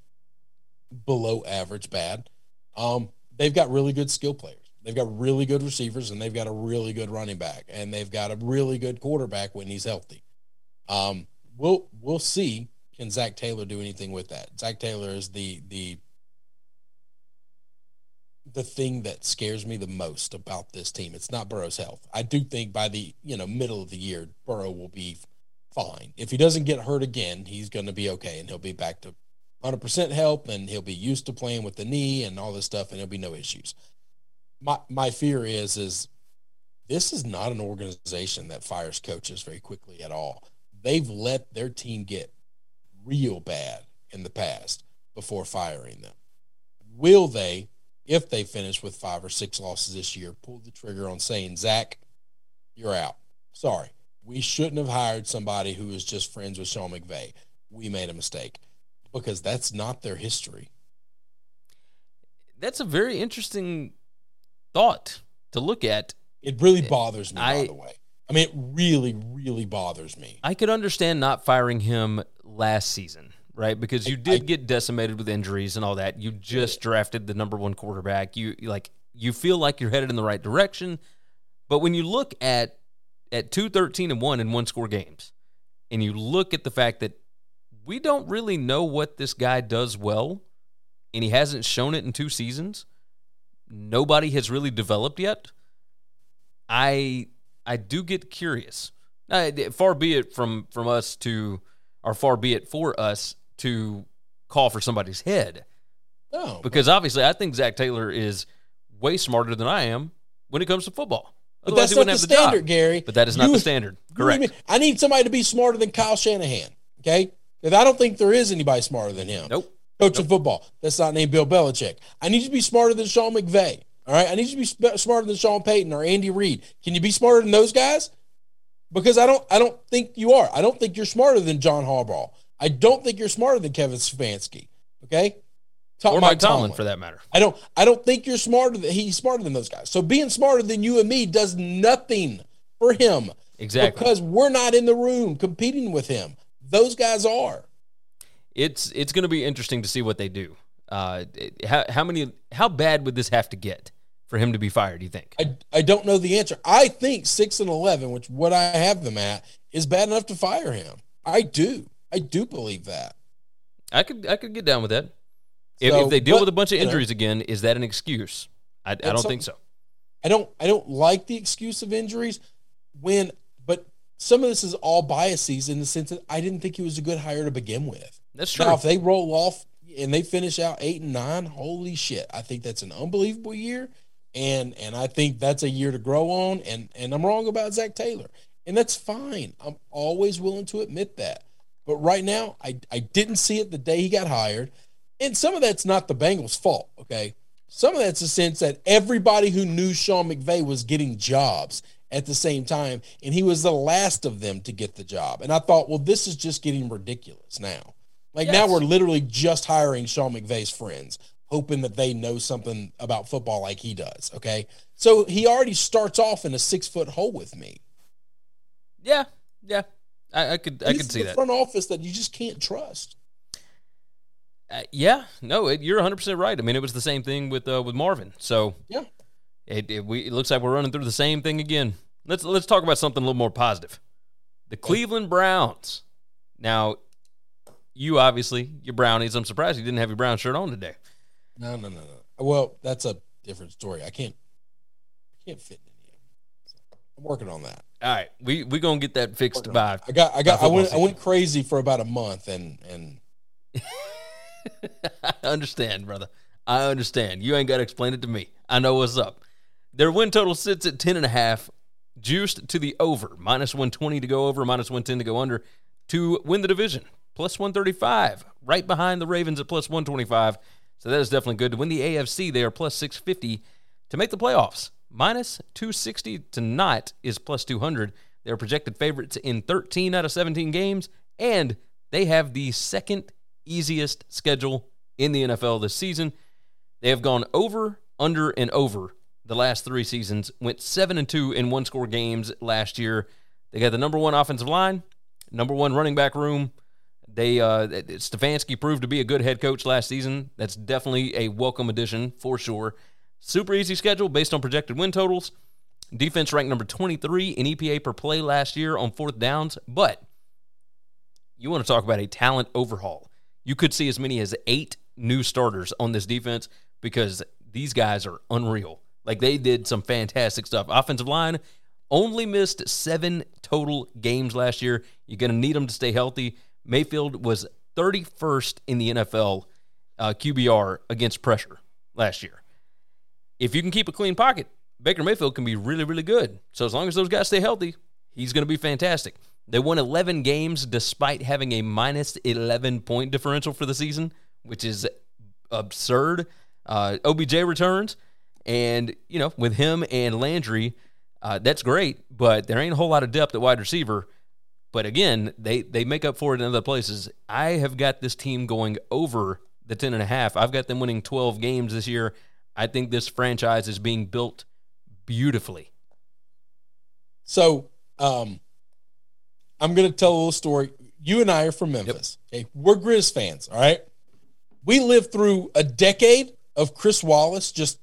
below average bad. Um, they've got really good skill players. They've got really good receivers, and they've got a really good running back, and they've got a really good quarterback when he's healthy. Um, we'll we'll see can Zach Taylor do anything with that. Zach Taylor is the the the thing that scares me the most about this team. It's not Burrow's health. I do think by the you know middle of the year, Burrow will be fine. If he doesn't get hurt again, he's going to be okay, and he'll be back to one hundred percent help, and he'll be used to playing with the knee and all this stuff, and there'll be no issues. My my fear is is this is not an organization that fires coaches very quickly at all. They've let their team get real bad in the past before firing them. Will they, if they finish with five or six losses this year, pull the trigger on saying, Zach, you're out. Sorry, we shouldn't have hired somebody who is just friends with Sean McVay. We made a mistake, because that's not their history. That's a very interesting thought to look at. It really bothers me, I, by the way. I mean, it really, really bothers me. I could understand not firing him last season, right? Because you did I, get decimated with injuries and all that. You just drafted the number one quarterback. You like you feel like you're headed in the right direction. But when you look at at two thirteen and one in one-score games, and you look at the fact that we don't really know what this guy does well, and he hasn't shown it in two seasons, nobody has really developed yet, I I do get curious. Now, far be it from, from us to, or far be it for us to call for somebody's head. No, because obviously I think Zach Taylor is way smarter than I am when it comes to football. But that's not the standard, Gary. But that is not the standard. Correct. I need somebody to be smarter than Kyle Shanahan, okay? Because I don't think there is anybody smarter than him. Nope. Coach of football. That's not named Bill Belichick. I need you to be smarter than Sean McVay. All right? I need you to be sp- smarter than Sean Payton or Andy Reid. Can you be smarter than those guys? Because I don't I don't think you are. I don't think you're smarter than John Harbaugh. I don't think you're smarter than Kevin Stefanski. Okay? Talk or Mike Tomlin, Tomlin, for that matter. I don't I don't think you're smarter than he's smarter than those guys. So being smarter than you and me does nothing for him. Exactly. Because we're not in the room competing with him. Those guys are. It's it's going to be interesting to see what they do. Uh, how how many how bad would this have to get for him to be fired, do you think? I, I don't know the answer. I think six and eleven, which what I have them at, is bad enough to fire him. I do. I do believe that. I could I could get down with that. If, so, if they deal but, with a bunch of injuries you know, again, is that an excuse? I, I don't think so. I don't I don't like the excuse of injuries when but some of this is all biases in the sense that I didn't think he was a good hire to begin with. That's true. Now, if they roll off and they finish out eight and nine, holy shit! I think that's an unbelievable year, and and I think that's a year to grow on. And and I'm wrong about Zach Taylor, and that's fine. I'm always willing to admit that. But right now, I I didn't see it the day he got hired, and some of that's not the Bengals' fault. Okay, some of that's the sense that everybody who knew Sean McVay was getting jobs at the same time, and he was the last of them to get the job. And I thought, well, this is just getting ridiculous now. Like, yes. Now we're literally just hiring Sean McVay's friends, hoping that they know something about football like he does, okay? So he already starts off in a six-foot hole with me. Yeah, yeah. I, I could I could see that. It's the front office that you just can't trust. Uh, yeah, no, it, you're one hundred percent right. I mean, it was the same thing with uh, with Marvin. So yeah, it, it, we, it looks like we're running through the same thing again. Let's, let's talk about something a little more positive. The Cleveland Browns. Now, you obviously, your Brownies. I'm surprised you didn't have your brown shirt on today. No, no, no, no. Well, that's a different story. I can't I can't fit in here. So I'm working on that. All right. We we gonna get that fixed by I got I got I went season. I went crazy for about a month and and I understand, brother. I understand. You ain't gotta explain it to me. I know what's up. Their win total sits at ten and a half, juiced to the over, minus one twenty to go over, minus one ten to go under to win the division. Plus one thirty-five, right behind the Ravens at plus one twenty-five. So that is definitely good. To win the A F C, they are plus six fifty. To make the playoffs, minus two sixty to not is plus two hundred. They're projected favorites in thirteen out of seventeen games, and they have the second easiest schedule in the N F L this season. They have gone over, under, and over the last three seasons, went seven and two in one-score games last year. They got the number one offensive line, number one running back room. They uh, Stefanski proved to be a good head coach last season. That's definitely a welcome addition for sure. Super easy schedule based on projected win totals. Defense ranked number twenty-three in E P A per play last year on fourth downs. But you want to talk about a talent overhaul. You could see as many as eight new starters on this defense because these guys are unreal. Like, they did some fantastic stuff. Offensive line only missed seven total games last year. You're going to need them to stay healthy. Mayfield was thirty-first in the N F L uh, Q B R against pressure last year. If you can keep a clean pocket, Baker Mayfield can be really, really good. So as long as those guys stay healthy, he's going to be fantastic. They won eleven games despite having a minus eleven point differential for the season, which is absurd. Uh, O B J returns, and, you know, with him and Landry, uh, that's great, but there ain't a whole lot of depth at wide receiver. But again, they, they make up for it in other places. I have got this team going over the ten and a half. I've got them winning twelve games this year. I think this franchise is being built beautifully. So, um, I'm going to tell a little story. You and I are from Memphis. Yep. Okay? We're Grizz fans, all right? We lived through a decade of Chris Wallace just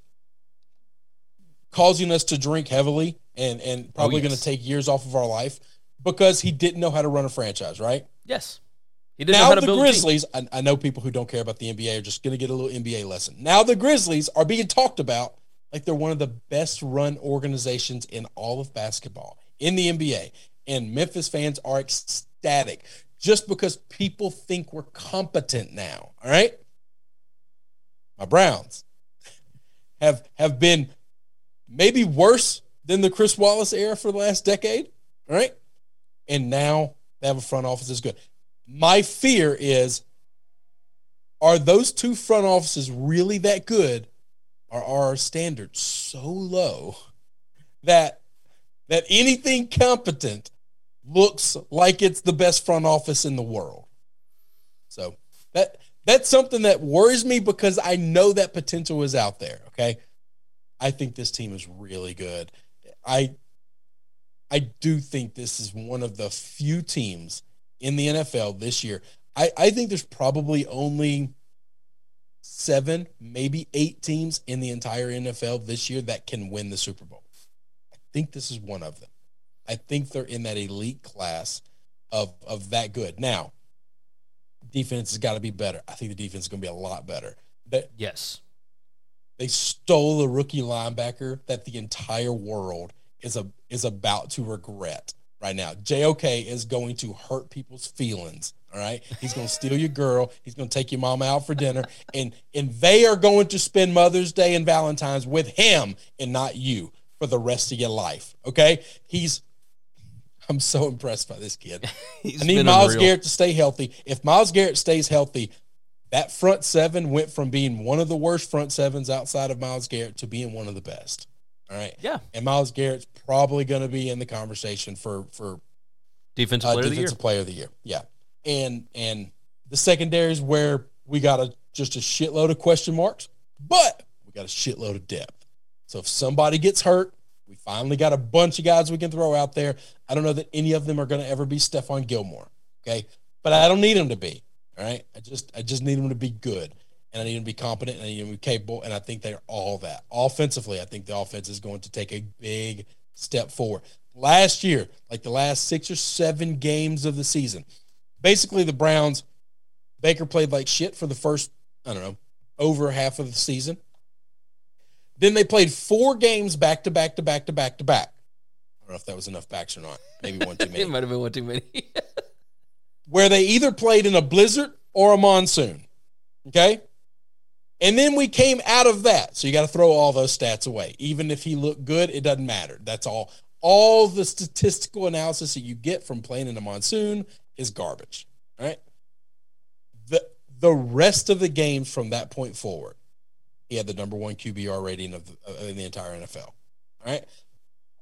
causing us to drink heavily and, and probably oh, yes. going to take years off of our life because he didn't know how to run a franchise, right? Yes. He didn't now know how to build a team. Now the Grizzlies, I, I know people who don't care about the N B A are just going to get a little N B A lesson. Now the Grizzlies are being talked about like they're one of the best-run organizations in all of basketball, in the N B A. And Memphis fans are ecstatic just because people think we're competent now, all right? My Browns have have been maybe worse than the Chris Wallace era for the last decade, all right? And now they have a front office that's good. My fear is, are those two front offices really that good, or are our standards so low that that anything competent looks like it's the best front office in the world? So that that's something that worries me because I know that potential is out there, okay? I think this team is really good. I I do think this is one of the few teams in the N F L this year. I, I think there's probably only seven, maybe eight teams in the entire N F L this year that can win the Super Bowl. Think this is one of them. I think they're in that elite class of of that good. Now, defense has got to be better. I think the defense is going to be a lot better. They, yes. They stole a rookie linebacker that the entire world is a is about to regret right now. J O K is going to hurt people's feelings, all right? He's going to steal your girl. He's going to take your mama out for dinner, and and they are going to spend Mother's Day and Valentine's with him and not you for the rest of your life, okay? He's, I'm so impressed by this kid. I need Myles Garrett to stay healthy. If Myles Garrett stays healthy, that front seven went from being one of the worst front sevens outside of Myles Garrett to being one of the best, all right? Yeah. And Myles Garrett's probably going to be in the conversation for, for defensive, uh, player, defensive of the player of the year. Yeah. And, and the secondary is where we got a, just a shitload of question marks, but we got a shitload of depth. So if somebody gets hurt, we finally got a bunch of guys we can throw out there. I don't know that any of them are going to ever be Stephon Gilmore, okay? But I don't need them to be, all right? I just I just need them to be good, and I need them to be competent, and I need them to be capable, and I think they're all that. Offensively, I think the offense is going to take a big step forward. Last year, like the last six or seven games of the season, basically the Browns, Baker played like shit for the first, I don't know, over half of the season. Then they played four games back to back to back to back to back. I don't know if that was enough backs or not. Maybe one too many. It might have been one too many. Where they either played in a blizzard or a monsoon. Okay? And then we came out of that. So you got to throw all those stats away. Even if he looked good, it doesn't matter. That's all. All the statistical analysis that you get from playing in a monsoon is garbage. All right? The, the rest of the games from that point forward, he had the number one Q B R rating of the, in the entire N F L. All right.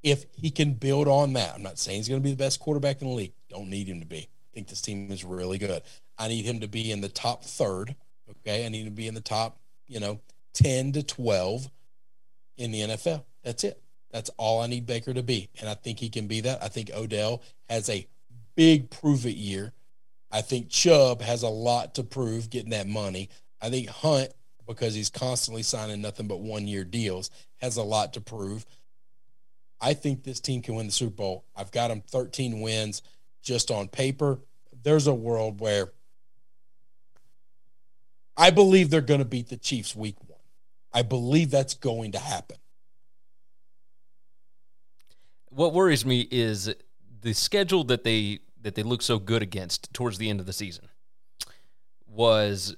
If he can build on that, I'm not saying he's going to be the best quarterback in the league. Don't need him to be. I think this team is really good. I need him to be in the top third. Okay. I need him to be in the top, you know, ten to twelve in the N F L. That's it. That's all I need Baker to be. And I think he can be that. I think Odell has a big prove it year. I think Chubb has a lot to prove getting that money. I think Hunt, because he's constantly signing nothing but one-year deals, has a lot to prove. I think this team can win the Super Bowl. I've got them thirteen wins just on paper. There's a world where I believe they're going to beat the Chiefs week one. I believe that's going to happen. What worries me is the schedule that they that they look so good against towards the end of the season was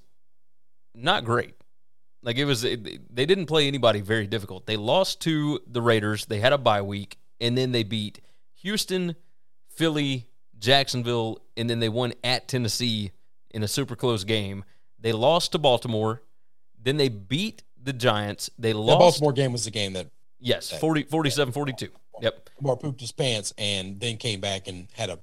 not great. Like it was, they didn't play anybody very difficult. They lost to the Raiders. They had a bye week, and then they beat Houston, Philly, Jacksonville, and then they won at Tennessee in a super close game. They lost to Baltimore. Then they beat the Giants. They lost. The Baltimore game was the game that. Yes, that, forty, forty-seven forty-two. Yep. Lamar pooped his pants and then came back and had a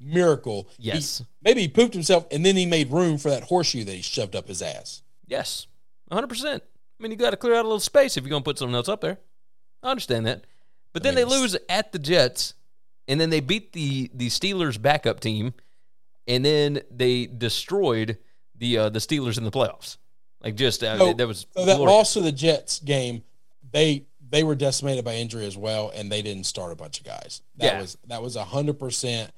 miracle. Yes. He, maybe he pooped himself, and then he made room for that horseshoe that he shoved up his ass. Yes, one hundred percent. I mean, you got to clear out a little space if you're going to put something else up there. I understand that. But then I mean, they lose at the Jets, and then they beat the, the Steelers' backup team, and then they destroyed the uh, the Steelers in the playoffs. Like just uh, so, that was so that glorious. Loss to the Jets game, they they were decimated by injury as well, and they didn't start a bunch of guys. That yeah. was that was a hundred percent.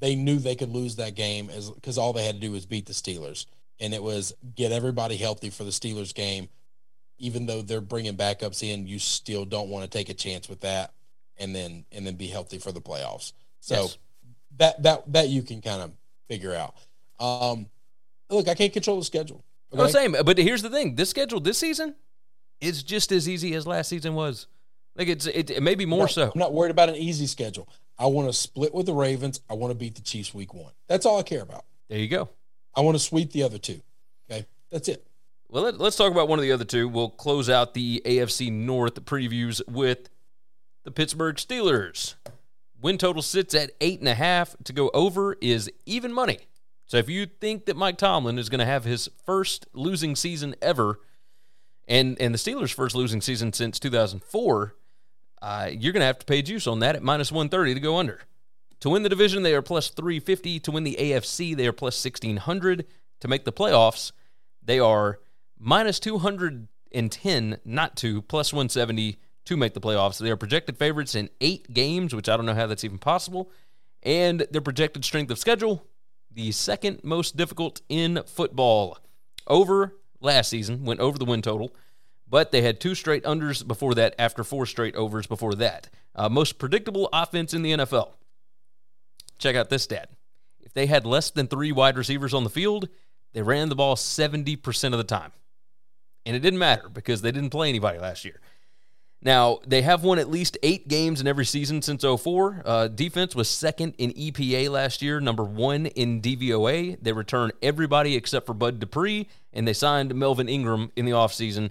They knew they could lose that game as because all they had to do was beat the Steelers, and it was get everybody healthy for the Steelers game. Even though they're bringing backups in, you still don't want to take a chance with that, and then and then be healthy for the playoffs. So yes. that that that you can kind of figure out. Um, look, I can't control the schedule. Okay? No, same, but here's the thing: this schedule this season is just as easy as last season was. Like it's it, it may be more no, so. I'm not worried about an easy schedule. I want to split with the Ravens. I want to beat the Chiefs week one. That's all I care about. There you go. I want to sweep the other two. Okay, that's it. Well, let, let's talk about one of the other two. We'll close out the A F C North previews with the Pittsburgh Steelers. Win total sits at eight and a half. To go over is even money. So if you think that Mike Tomlin is going to have his first losing season ever, and and the Steelers' first losing season since two thousand four, uh, you're going to have to pay juice on that at minus one thirty to go under. To win the division, they are plus three fifty. To win the A F C, they are plus sixteen hundred. To make the playoffs, they are minus two ten not to, plus one seventy to make the playoffs. They are projected favorites in eight games, which I don't know how that's even possible. And their projected strength of schedule, the second most difficult in football. Over last season, went over the win total, but they had two straight unders before that after four straight overs before that. Uh, most predictable offense in the N F L. Check out this stat. If they had less than three wide receivers on the field, they ran the ball seventy percent of the time. And it didn't matter because they didn't play anybody last year. Now, they have won at least eight games in every season since oh four. Uh, defense was second in E P A last year, number one in D V O A. They return everybody except for Bud Dupree, and they signed Melvin Ingram in the offseason.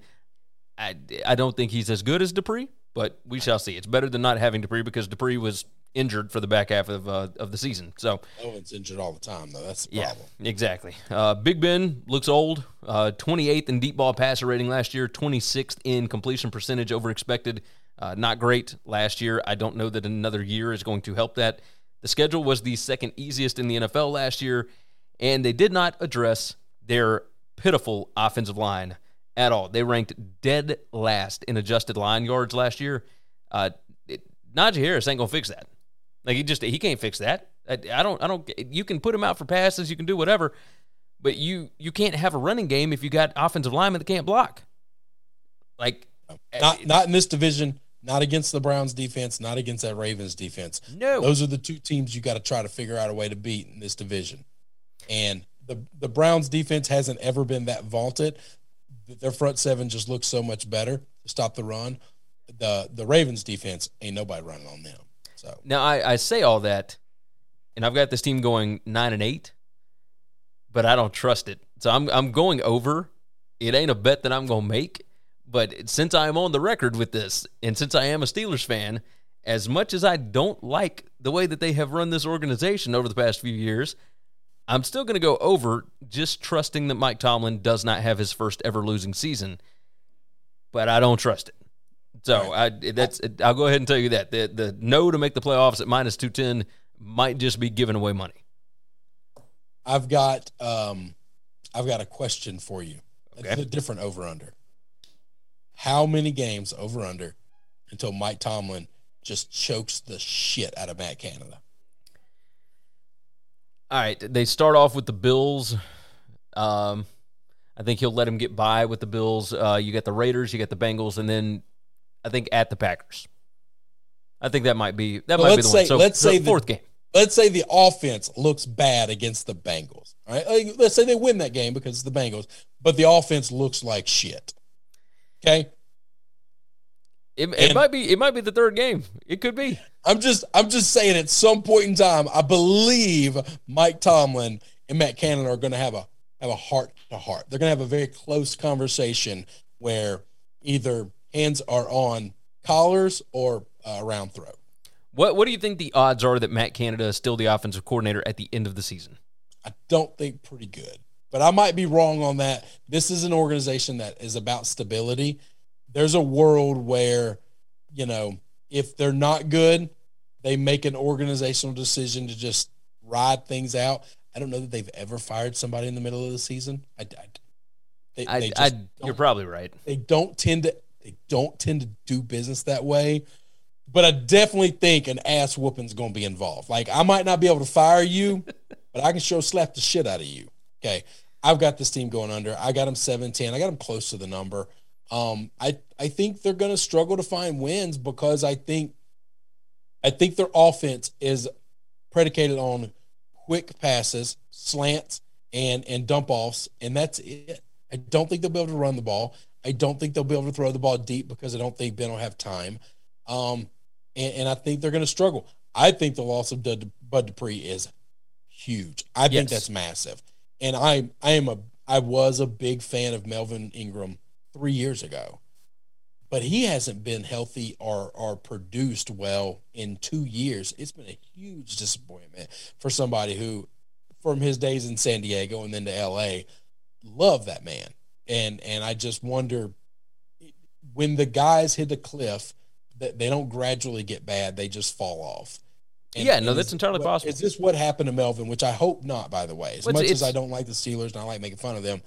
I, I don't think he's as good as Dupree, but we shall see. It's better than not having Dupree because Dupree was injured for the back half of uh, of the season. So Melvin's injured all the time, though. That's the problem. Yeah, exactly. Uh, Big Ben looks old. Uh, twenty-eighth in deep ball passer rating last year, twenty-sixth in completion percentage over expected. Uh, not great last year. I don't know that another year is going to help that. The schedule was the second easiest in the N F L last year, and they did not address their pitiful offensive line at all. They ranked dead last in adjusted line yards last year. Uh, it, Najee Harris ain't going to fix that. Like he just he can't fix that. I, I don't I don't. You can put him out for passes. You can do whatever, but you you can't have a running game if you got offensive linemen that can't block. Like not it, not in this division. Not against the Browns defense. Not against that Ravens defense. No, those are the two teams you got to try to figure out a way to beat in this division. And the the Browns defense hasn't ever been that vaunted. Their front seven just looks so much better to stop the run. The the Ravens defense ain't nobody running on them. So. Now, I, I say all that, and I've got this team going nine and eight, but I don't trust it. So I'm I'm going over. It ain't a bet that I'm going to make, but since I am on the record with this, and since I am a Steelers fan, as much as I don't like the way that they have run this organization over the past few years, I'm still going to go over just trusting that Mike Tomlin does not have his first ever losing season, but I don't trust it. So I that's I'll go ahead and tell you that the the no to make the playoffs at minus two ten might just be giving away money. I've got um, I've got a question for you. Okay. It's a different over under. How many games over under until Mike Tomlin just chokes the shit out of Matt Canada? All right, they start off with the Bills. Um, I think he'll let him get by with the Bills. Uh, you got the Raiders, you got the Bengals, and then. I think at the Packers. I think that might be that well, might be the say, one. So let's so say fourth the, game. Let's say the offense looks bad against the Bengals. All right, like, let's say they win that game because it's the Bengals, but the offense looks like shit. Okay, It, it might be. It might be the third game. It could be. I'm just. I'm just saying. At some point in time, I believe Mike Tomlin and Matt Cannon are going to have a have a heart to heart. They're going to have a very close conversation where either hands are on collars or uh, around throat. What What do you think the odds are that Matt Canada is still the offensive coordinator at the end of the season? I don't think pretty good, but I might be wrong on that. This is an organization that is about stability. There's a world where, you know, if they're not good, they make an organizational decision to just ride things out. I don't know that they've ever fired somebody in the middle of the season. I, I, they, I, they I you're probably right. They don't tend to they don't tend to do business that way. But I definitely think an ass whooping's going to be involved. Like, I might not be able to fire you, but I can sure slap the shit out of you. Okay, I've got this team going under. I got them seven ten. I got them close to the number. Um, I, I think they're going to struggle to find wins because I think I think their offense is predicated on quick passes, slants, and and dump-offs, and that's it. I don't think they'll be able to run the ball. I don't think they'll be able to throw the ball deep because I don't think Ben will have time. Um, and, and I think they're going to struggle. I think the loss of Bud Dupree is huge. I yes. think that's massive. And I I am a I was a big fan of Melvin Ingram three years ago, but he hasn't been healthy or, or produced well in two years. It's been a huge disappointment for somebody who, from his days in San Diego and then to L A, loved that man. And, and I just wonder when the guys hit a cliff that they don't gradually get bad. They just fall off. And, yeah, no, that's entirely what, possible. Is this what happened to Melvin, which I hope not, by the way, as well, much as I don't like the Steelers and I like making fun of them,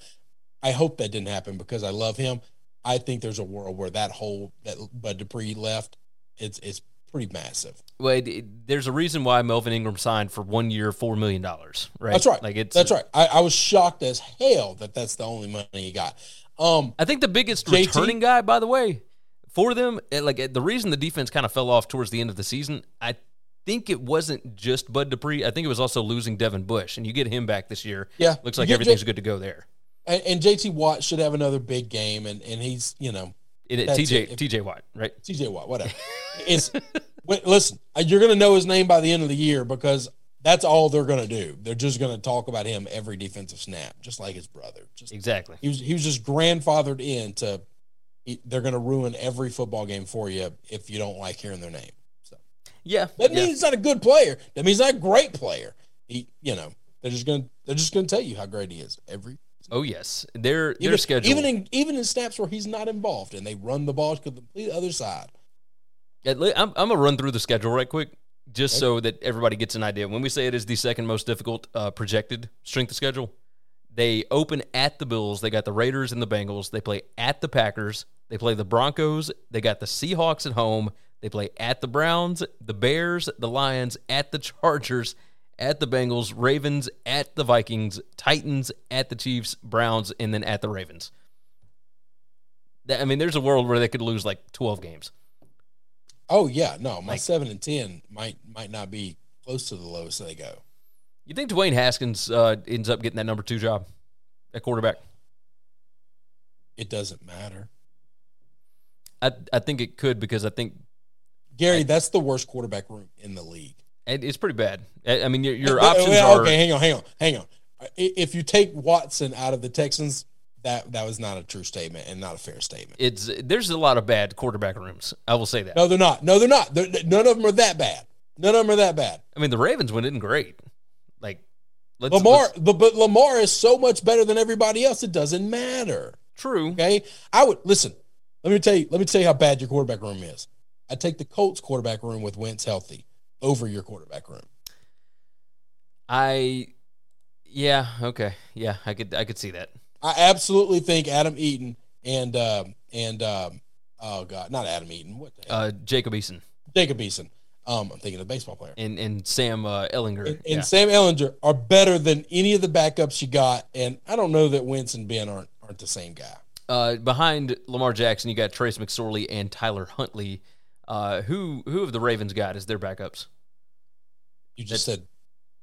I hope that didn't happen because I love him. I think there's a world where that hole that Bud Dupree left, it's it's pretty massive. Well, it, it, there's a reason why Melvin Ingram signed for one year, four million dollars, right? That's right. Like it's That's uh, right. I, I was shocked as hell that that's the only money he got. Um, I think the biggest J T, returning guy, by the way, for them, like the reason the defense kind of fell off towards the end of the season, I think it wasn't just Bud Dupree. I think it was also losing Devin Bush, and you get him back this year. Yeah. Looks like everything's J- good to go there. And J T Watt should have another big game, and, and he's, you know. T J T J Watt, right? T J Watt, whatever. It's Listen, you're going to know his name by the end of the year because that's all they're going to do. They're just going to talk about him every defensive snap, just like his brother. Just, exactly. He was he was just grandfathered in to – they're going to ruin every football game for you if you don't like hearing their name. So Yeah. That means yeah. he's not a good player. That means he's not a great player. He, you know, they're just going to they're just going to tell you how great he is every – Oh yes, their their schedule even in even in snaps where he's not involved, and they run the ball to the complete other side. I'm I'm gonna run through the schedule right quick, just okay. so that everybody gets an idea. When we say it is the second most difficult uh, projected strength of schedule, they open at the Bills. They got the Raiders and the Bengals. They play at the Packers. They play the Broncos. They got the Seahawks at home. They play at the Browns, the Bears, the Lions, at the Chargers, at the Bengals, Ravens, at the Vikings, Titans, at the Chiefs, Browns, and then at the Ravens. I mean, there's a world where they could lose like twelve games. Oh yeah, no, my like, seven and ten might might not be close to the lowest they go. You think Dwayne Haskins uh, ends up getting that number two job at quarterback? It doesn't matter. I I think it could because I think Gary, I, that's the worst quarterback room in the league. It's pretty bad. I mean, your, your options okay, are... Okay, hang on, hang on, hang on. If you take Watson out of the Texans, that, that was not a true statement and not a fair statement. It's There's a lot of bad quarterback rooms. I will say that. No, they're not. No, they're not. They're, none of them are that bad. None of them are that bad. I mean, the Ravens went in great. Like, let's... Lamar, let's, but, but Lamar is so much better than everybody else, it doesn't matter. True. Okay? I would... Listen, let me tell you, let me tell you how bad your quarterback room is. I take the Colts quarterback room with Wentz healthy over your quarterback room. I, yeah, okay. Yeah, I could I could see that. I absolutely think Adam Eaton and, um, and um, oh, God, not Adam Eaton. What the hell? Uh, Jacob Eason. Jacob Eason. Um, I'm thinking of the baseball player. And and Sam uh, Ehlinger. And, and yeah. Sam Ehlinger are better than any of the backups you got, and I don't know that Wentz and Ben aren't, aren't the same guy. Uh, behind Lamar Jackson, you got Trace McSorley and Tyler Huntley. Uh, who who have the Ravens got as their backups? You just That's, said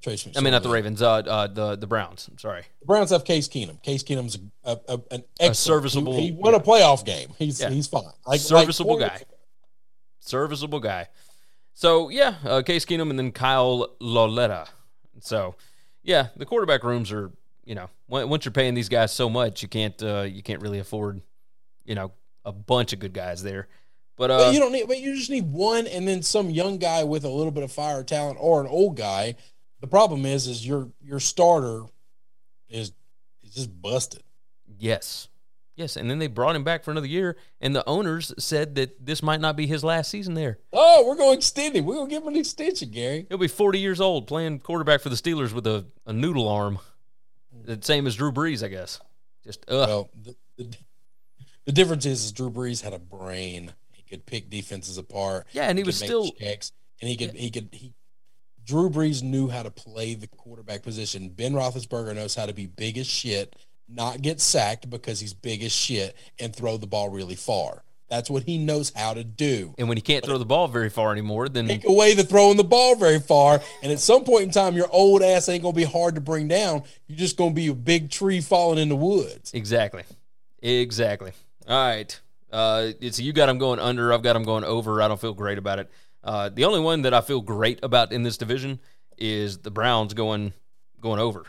Trace McSorley. I mean, not the Ravens, uh, uh, the the Browns. I'm sorry. The Browns have Case Keenum. Case Keenum's a, a, a, an excellent, a serviceable. He, he won yeah. a playoff game. He's yeah. he's fine. Like, serviceable like four, guy. Serviceable guy. So, yeah, uh, Case Keenum and then Kyle Lauletta. So, yeah, the quarterback rooms are, you know, once you're paying these guys so much, you can't uh, you can't really afford, you know, a bunch of good guys there. But uh, well, you don't need, but you just need one, and then some young guy with a little bit of fire talent, or an old guy. The problem is, is your your starter is is just busted. Yes, yes, and then they brought him back for another year, and the owners said that this might not be his last season there. Oh, we're going to extend him. We're going to give him an extension, Gary. He'll be forty years old playing quarterback for the Steelers with a, a noodle arm, the same as Drew Brees, I guess. Just ugh. Well, the, the, the difference is, is Drew Brees had a brain. Could pick defenses apart. Yeah, and he, he was still checks, and he could yeah. he could he. Drew Brees knew how to play the quarterback position. Ben Roethlisberger knows how to be big as shit, not get sacked because he's big as shit, and throw the ball really far. That's what he knows how to do. And when he can't but throw the ball very far anymore, then take away the throwing the ball very far, and at some point in time, your old ass ain't gonna be hard to bring down. You're just gonna be a big tree falling in the woods. Exactly, exactly. All right. Uh, it's you got them going under. I've got them going over. I don't feel great about it. Uh, the only one that I feel great about in this division is the Browns going going over.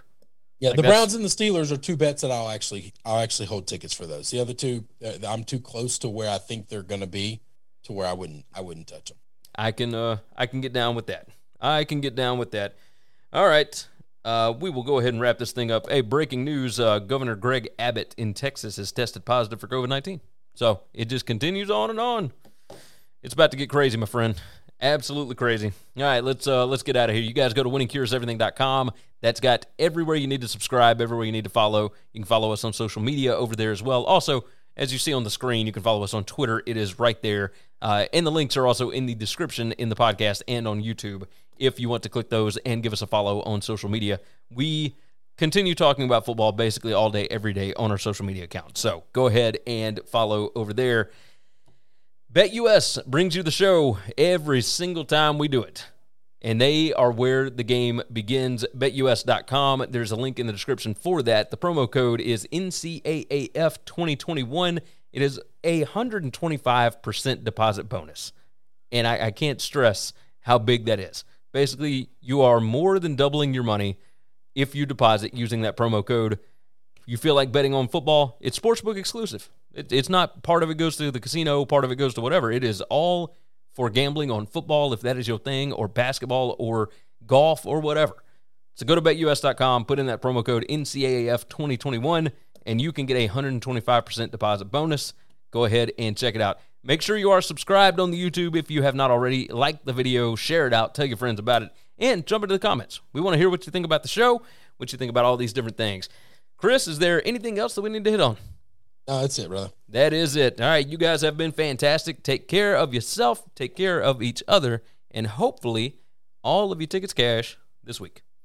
Yeah, like the Browns and the Steelers are two bets that I'll actually I'll actually hold tickets for those. The other two, I'm too close to where I think they're going to be, to where I wouldn't I wouldn't touch them. I can uh, I can get down with that. I can get down with that. All right. Uh, we will go ahead and wrap this thing up. Hey, breaking news: uh, Governor Greg Abbott in Texas has tested positive for COVID nineteen. So it just continues on and on. It's about to get crazy, my friend. Absolutely crazy. All right, let's uh, let's get out of here. You guys go to winning cures everything dot com. That's got everywhere you need to subscribe, everywhere you need to follow. You can follow us on social media over there as well. Also, as you see on the screen, you can follow us on Twitter. It is right there. Uh, and the links are also in the description in the podcast and on YouTube if you want to click those and give us a follow on social media. We continue talking about football basically all day, every day on our social media account. So go ahead and follow over there. BetUS brings you the show every single time we do it, and they are where the game begins. bet U S dot com. There's a link in the description for that. The promo code is N C A A F twenty twenty-one. It is a one hundred twenty-five percent deposit bonus, and I, I can't stress how big that is. Basically, you are more than doubling your money if you deposit using that promo code. You feel like betting on football, it's sportsbook exclusive. It, it's not, part of it goes to the casino, part of it goes to whatever. It is all for gambling on football, if that is your thing, or basketball, or golf, or whatever. So go to bet U S dot com, put in that promo code N C A A F twenty twenty-one, and you can get a one hundred twenty-five percent deposit bonus. Go ahead and check it out. Make sure you are subscribed on the YouTube if you have not already. Like the video, share it out, tell your friends about it. And jump into the comments. We want to hear what you think about the show, what you think about all these different things. Chris, is there anything else that we need to hit on? No, that's it, brother. That is it. All right, you guys have been fantastic. Take care of yourself, take care of each other, and hopefully all of your tickets cash this week.